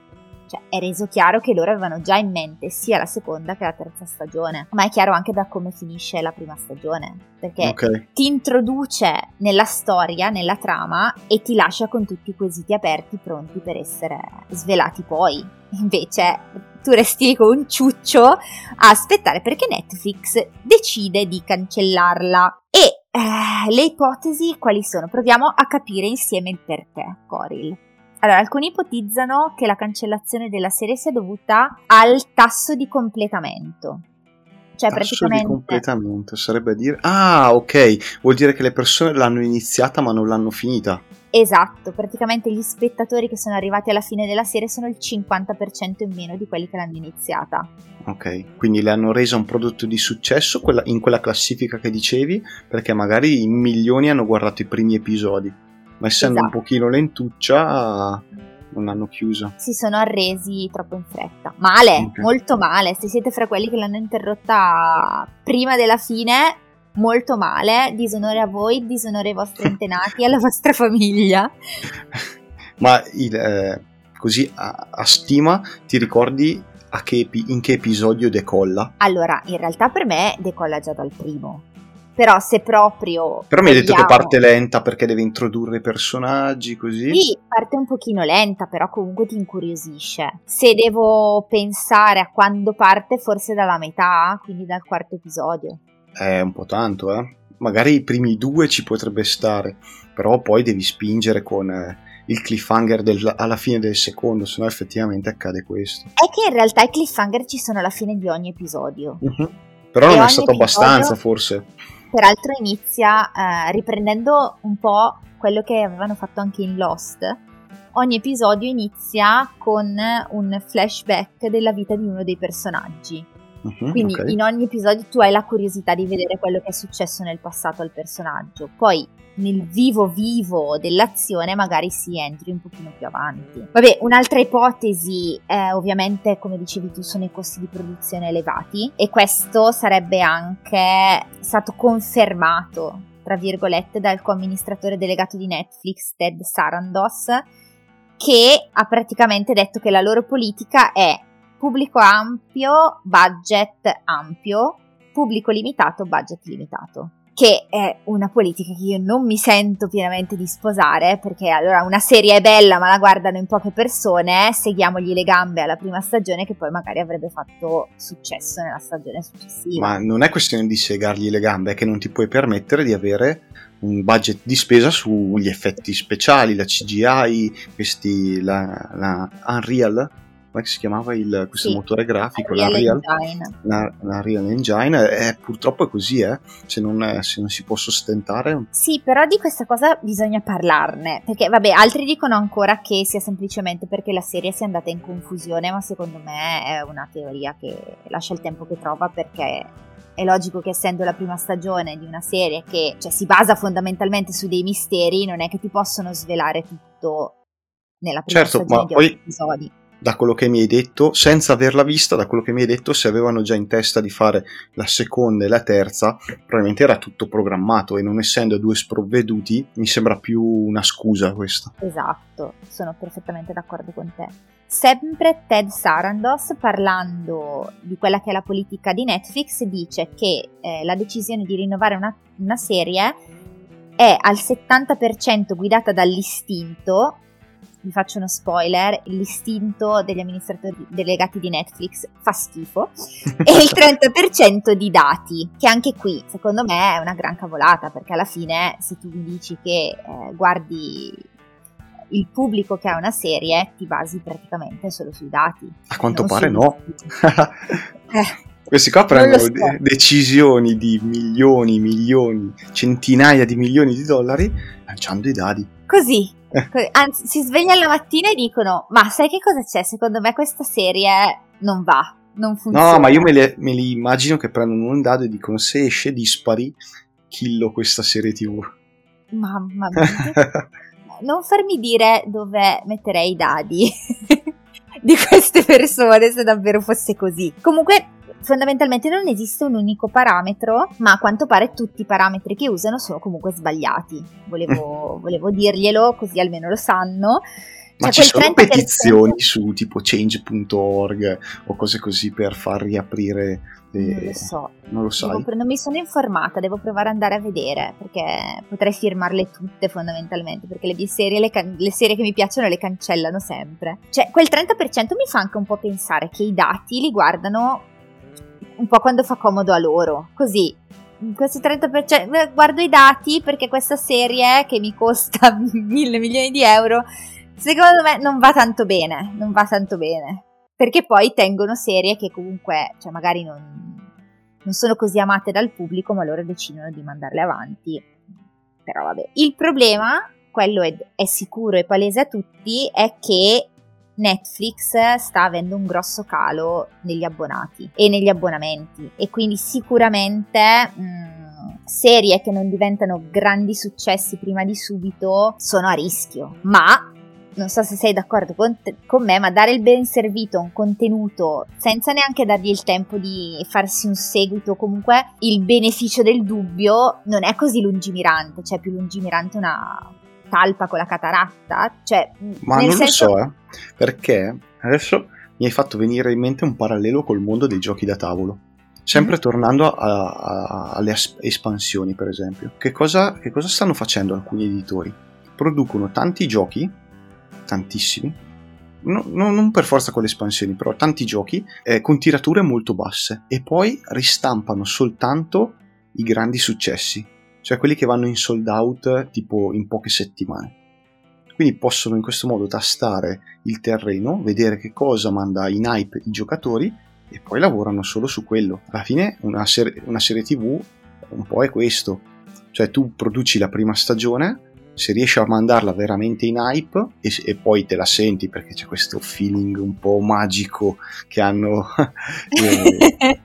cioè, è reso chiaro che loro avevano già in mente sia la seconda che la terza stagione, ma è chiaro anche da come finisce la prima stagione, perché okay, ti introduce nella storia, nella trama, e ti lascia con tutti i quesiti aperti pronti per essere svelati poi. Invece tu resti con un ciuccio a aspettare perché Netflix decide di cancellarla. E eh, le ipotesi quali sono? Proviamo a capire insieme il perché, Coril. Allora, alcuni ipotizzano che la cancellazione della serie sia dovuta al tasso di completamento. Cioè, tasso praticamente... di completamento sarebbe dire... Ah, ok, vuol dire che le persone l'hanno iniziata ma non l'hanno finita. Esatto, praticamente gli spettatori che sono arrivati alla fine della serie sono il cinquanta per cento in meno di quelli che l'hanno iniziata. Ok, quindi le hanno resa un prodotto di successo quella, in quella classifica che dicevi, perché magari in milioni hanno guardato i primi episodi, ma essendo esatto, un pochino lentuccia non l'hanno chiusa. Si sono arresi troppo in fretta. Male, okay, molto male. Se siete fra quelli che l'hanno interrotta prima della fine... molto male, disonore a voi, disonore ai vostri antenati, alla vostra famiglia. Ma il, eh, così a, a stima, ti ricordi a che, in che episodio decolla? Allora, in realtà per me decolla già dal primo. Però se proprio... Però mi hai detto che parte lenta perché deve introdurre i personaggi, così? Sì, parte un pochino lenta, però comunque ti incuriosisce. Se devo pensare a quando parte, forse dalla metà, quindi dal quarto episodio. È un po' tanto, eh? Magari i primi due ci potrebbe stare, però poi devi spingere con eh, il cliffhanger del, alla fine del secondo, se no effettivamente accade questo. È che in realtà i cliffhanger ci sono alla fine di ogni episodio. Uh-huh. Però e non è stato abbastanza, forse. Peraltro inizia eh, riprendendo un po' quello che avevano fatto anche in Lost. Ogni episodio inizia con un flashback della vita di uno dei personaggi. Mm-hmm, quindi okay, in ogni episodio tu hai la curiosità di vedere quello che è successo nel passato al personaggio, poi nel vivo vivo dell'azione magari si entri un pochino più avanti. Vabbè, un'altra ipotesi è, ovviamente come dicevi tu, sono i costi di produzione elevati, e questo sarebbe anche stato confermato tra virgolette dal co-amministratore delegato di Netflix, Ted Sarandos, che ha praticamente detto che la loro politica è pubblico ampio, budget ampio; pubblico limitato, budget limitato. che è una politica che io non mi sento pienamente di sposare, perché allora una serie è bella ma la guardano in poche persone, seguiamogli le gambe alla prima stagione che poi magari avrebbe fatto successo nella stagione successiva. Ma non è questione di segargli le gambe, è che non ti puoi permettere di avere un budget di spesa sugli effetti speciali, la C G I, questi, la, la Unreal, come si chiamava il, questo sì, motore grafico, l'Unreal Engine. La, la Unreal Engine, è, purtroppo è così, eh? se, non, se non si può sostentare. Sì, però di questa cosa bisogna parlarne, perché vabbè, altri dicono ancora che sia semplicemente perché la serie sia andata in confusione, ma secondo me è una teoria che lascia il tempo che trova, perché è logico che essendo la prima stagione di una serie che, cioè, si basa fondamentalmente su dei misteri, non è che ti possono svelare tutto nella prima certo, stagione ma di poi, episodi. Da quello che mi hai detto, senza averla vista, da quello che mi hai detto, se avevano già in testa di fare la seconda e la terza, probabilmente era tutto programmato, e non essendo due sprovveduti mi sembra più una scusa questa. Esatto, sono perfettamente d'accordo con te. Sempre Ted Sarandos, parlando di quella che è la politica di Netflix, dice che eh, la decisione di rinnovare una, una serie è al settanta per cento guidata dall'istinto, vi faccio uno spoiler, l'istinto degli amministratori delegati di Netflix fa schifo, e il trenta per cento di dati, che anche qui secondo me è una gran cavolata, perché alla fine se tu mi dici che eh, guardi il pubblico che ha una serie, ti basi praticamente solo sui dati. A quanto non pare no. eh, Questi qua prendono de- decisioni di milioni, milioni, centinaia di milioni di dollari lanciando i dadi. Così. Eh. Anzi, si svegliano la mattina e dicono, ma sai che cosa c'è? Secondo me questa serie non va, non funziona. No, ma io me li, me li immagino che prendono un dado e dicono, se esce dispari, killo questa serie tv. Mamma mia. Non farmi dire dove metterei i dadi di queste persone se davvero fosse così. Comunque fondamentalmente non esiste un unico parametro, ma a quanto pare tutti i parametri che usano sono comunque sbagliati. Volevo, volevo dirglielo, così almeno lo sanno. Ma cioè, ci sono petizioni su tipo change punto org o cose così per far riaprire le... Non lo so, non lo sai. Devo, non mi sono informata, devo provare ad andare a vedere, perché potrei firmarle tutte fondamentalmente, perché le serie, le, can- le serie che mi piacciono le cancellano sempre. Cioè quel trenta per cento mi fa anche un po' pensare che i dati li guardano un po' quando fa comodo a loro, così. Questo trenta per cento, guardo i dati perché questa serie che mi costa mille milioni di euro... Secondo me non va tanto bene, non va tanto bene, perché poi tengono serie che comunque, cioè magari non, non sono così amate dal pubblico, ma loro decidono di mandarle avanti, però vabbè. Il problema, quello è, è sicuro e palese a tutti, è che Netflix sta avendo un grosso calo negli abbonati e negli abbonamenti, e quindi sicuramente... Mh, serie che non diventano grandi successi prima di subito sono a rischio, ma... Non so se sei d'accordo con, te, con me, ma dare il ben servito a un contenuto senza neanche dargli il tempo di farsi un seguito, comunque il beneficio del dubbio, non è così lungimirante. Cioè, più lungimirante una talpa con la cataratta. Cioè, ma nel non senso... lo so, eh, perché adesso mi hai fatto venire in mente un parallelo col mondo dei giochi da tavolo. Sempre mm-hmm. tornando a, a, alle as- espansioni, per esempio. Che cosa, che cosa stanno facendo alcuni editori? Producono tanti giochi, tantissimi, no, no, non per forza con le espansioni, però tanti giochi eh, con tirature molto basse, e poi ristampano soltanto i grandi successi, cioè quelli che vanno in sold out tipo in poche settimane. Quindi possono in questo modo tastare il terreno, vedere che cosa manda in hype i giocatori, e poi lavorano solo su quello. Alla fine una, ser- una serie tv un po' è questo, cioè tu produci la prima stagione, se riesci a mandarla veramente in hype e, e poi te la senti, perché c'è questo feeling un po' magico che hanno eh,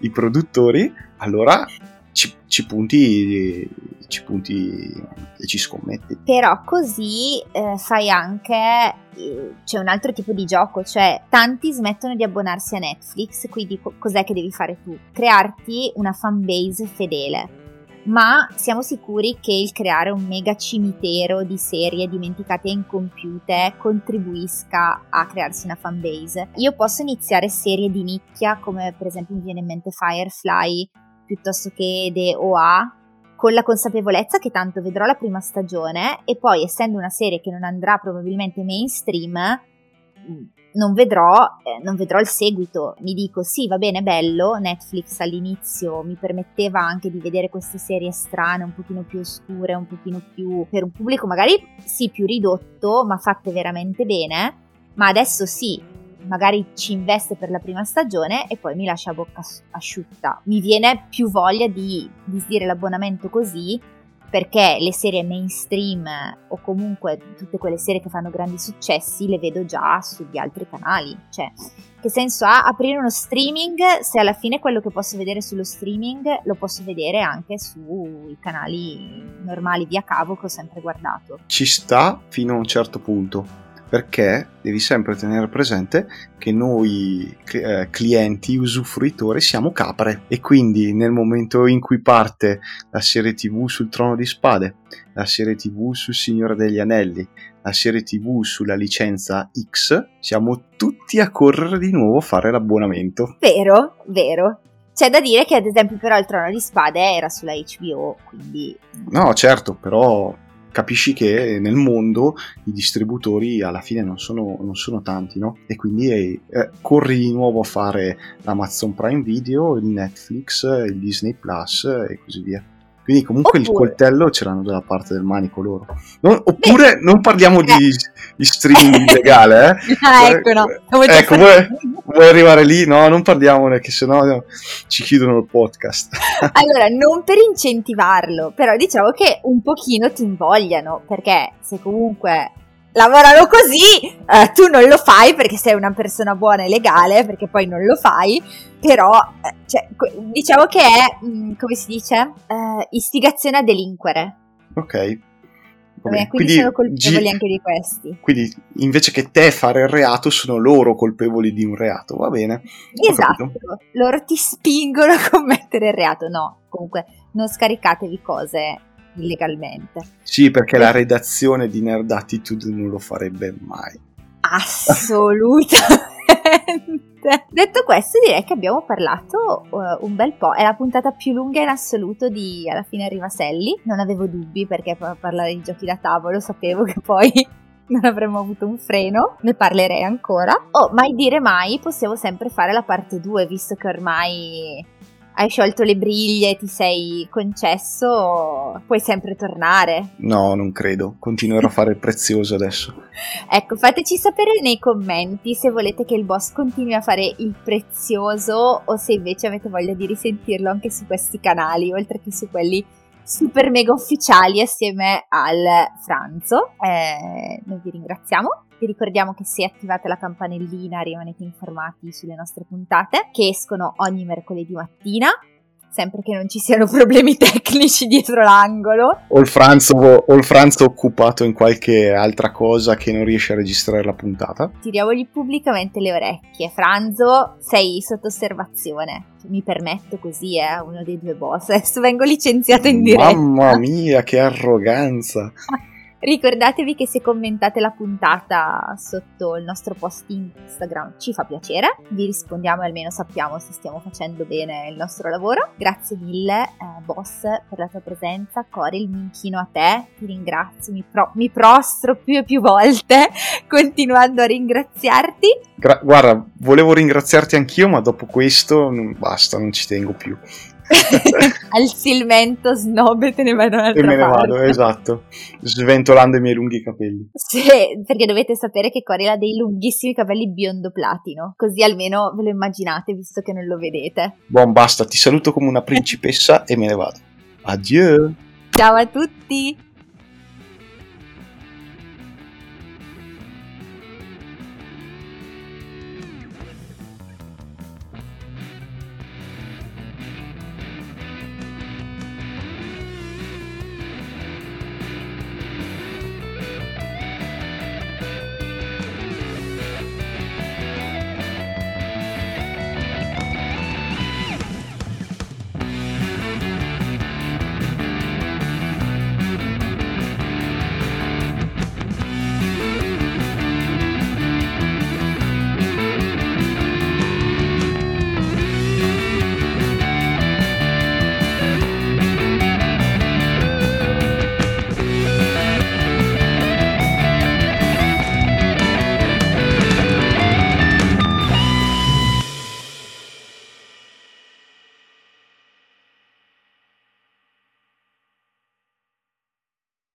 i produttori, allora ci, ci punti ci punti e ci scommetti. Però così eh, fai anche eh, c'è un altro tipo di gioco, cioè tanti smettono di abbonarsi a Netflix, quindi co- cos'è che devi fare tu? Crearti una fanbase fedele. Ma siamo sicuri che il creare un mega cimitero di serie dimenticate e incompiute contribuisca a crearsi una fanbase? Io posso iniziare serie di nicchia, come per esempio mi viene in mente Firefly, piuttosto che The O A, con la consapevolezza che tanto vedrò la prima stagione e poi, essendo una serie che non andrà probabilmente mainstream, non vedrò, eh, non vedrò il seguito. Mi dico, sì, va bene, bello, Netflix all'inizio mi permetteva anche di vedere queste serie strane, un pochino più oscure, un pochino più per un pubblico magari sì più ridotto, ma fatte veramente bene. Ma adesso sì, magari ci investe per la prima stagione e poi mi lascia a bocca asciutta. Mi viene più voglia di disdire l'abbonamento così, perché le serie mainstream o comunque tutte quelle serie che fanno grandi successi le vedo già sugli altri canali. Cioè, che senso ha aprire uno streaming se alla fine quello che posso vedere sullo streaming lo posso vedere anche sui canali normali via cavo che ho sempre guardato? Ci sta fino a un certo punto, perché devi sempre tenere presente che noi eh, clienti, usufruitori, siamo capre, e quindi nel momento in cui parte la serie tv sul Trono di Spade, la serie tv sul Signore degli Anelli, la serie tv sulla licenza X, siamo tutti a correre di nuovo a fare l'abbonamento. Vero, vero. C'è da dire che ad esempio però il Trono di Spade era sulla H B O, quindi... No, certo, però... Capisci che nel mondo i distributori alla fine non sono, non sono tanti, no? E quindi eh, eh, corri di nuovo a fare l'Amazon Prime Video, il Netflix, il Disney Plus e così via. Quindi comunque oppure... il coltello ce l'hanno dalla parte del manico loro. Non, oppure Beh. non parliamo di, eh. di streaming illegale, eh? Ah, ecco, no. Ecco, vuoi, vuoi arrivare lì? No, non parliamone, che sennò no, ci chiudono il podcast. Allora, non per incentivarlo, però diciamo che un pochino ti invogliano, perché se comunque lavorano così, eh, tu non lo fai perché sei una persona buona e legale, perché poi non lo fai, però eh, cioè, diciamo che è, mh, come si dice, eh, istigazione a delinquere. Ok. Vabbè, quindi, quindi sono colpevoli gi- anche di questi. Quindi invece che te fare il reato, sono loro colpevoli di un reato, va bene? Esatto, loro ti spingono a commettere il reato. No, comunque non scaricatevi cose illegalmente. Sì, perché la redazione di Nerd Attitude non lo farebbe mai. Assolutamente. Detto questo, direi che abbiamo parlato uh, un bel po'. È la puntata più lunga in assoluto di Alla fine arriva Sally. Non avevo dubbi, perché per parlare di giochi da tavolo sapevo che poi non avremmo avuto un freno. Ne parlerei ancora. Oh, mai dire mai, possiamo sempre fare la parte due, visto che ormai hai sciolto le briglie, ti sei concesso, puoi sempre tornare. No, non credo, continuerò a fare il prezioso adesso. Ecco, fateci sapere nei commenti se volete che il boss continui a fare il prezioso o se invece avete voglia di risentirlo anche su questi canali, oltre che su quelli super mega ufficiali assieme al Franzo. Eh, noi vi ringraziamo. Vi ricordiamo che se attivate la campanellina rimanete informati sulle nostre puntate, che escono ogni mercoledì mattina, sempre che non ci siano problemi tecnici dietro l'angolo. O il Franzo, o il Franzo occupato in qualche altra cosa che non riesce a registrare la puntata. Tiriamogli pubblicamente le orecchie. Franzo, sei sotto osservazione. Mi permetto così, eh, uno dei due boss. Adesso vengo licenziato in diretta. Mamma mia, che arroganza! Ricordatevi che se commentate la puntata sotto il nostro post Instagram ci fa piacere, vi rispondiamo e almeno sappiamo se stiamo facendo bene il nostro lavoro. Grazie mille eh, boss per la tua presenza. Coril, mi inchino a te, ti ringrazio, mi, pro- mi prostro più e più volte continuando a ringraziarti. Gra- guarda, volevo ringraziarti anch'io, ma dopo questo non, basta, non ci tengo più. Al silmento snob e te ne vado un'altra parte. E me ne vado, esatto, sventolando i miei lunghi capelli. Sì, perché dovete sapere che Coril ha dei lunghissimi capelli biondo platino, così almeno ve lo immaginate visto che non lo vedete. Buon, basta, ti saluto come una principessa e me ne vado. Adieu. Ciao a tutti.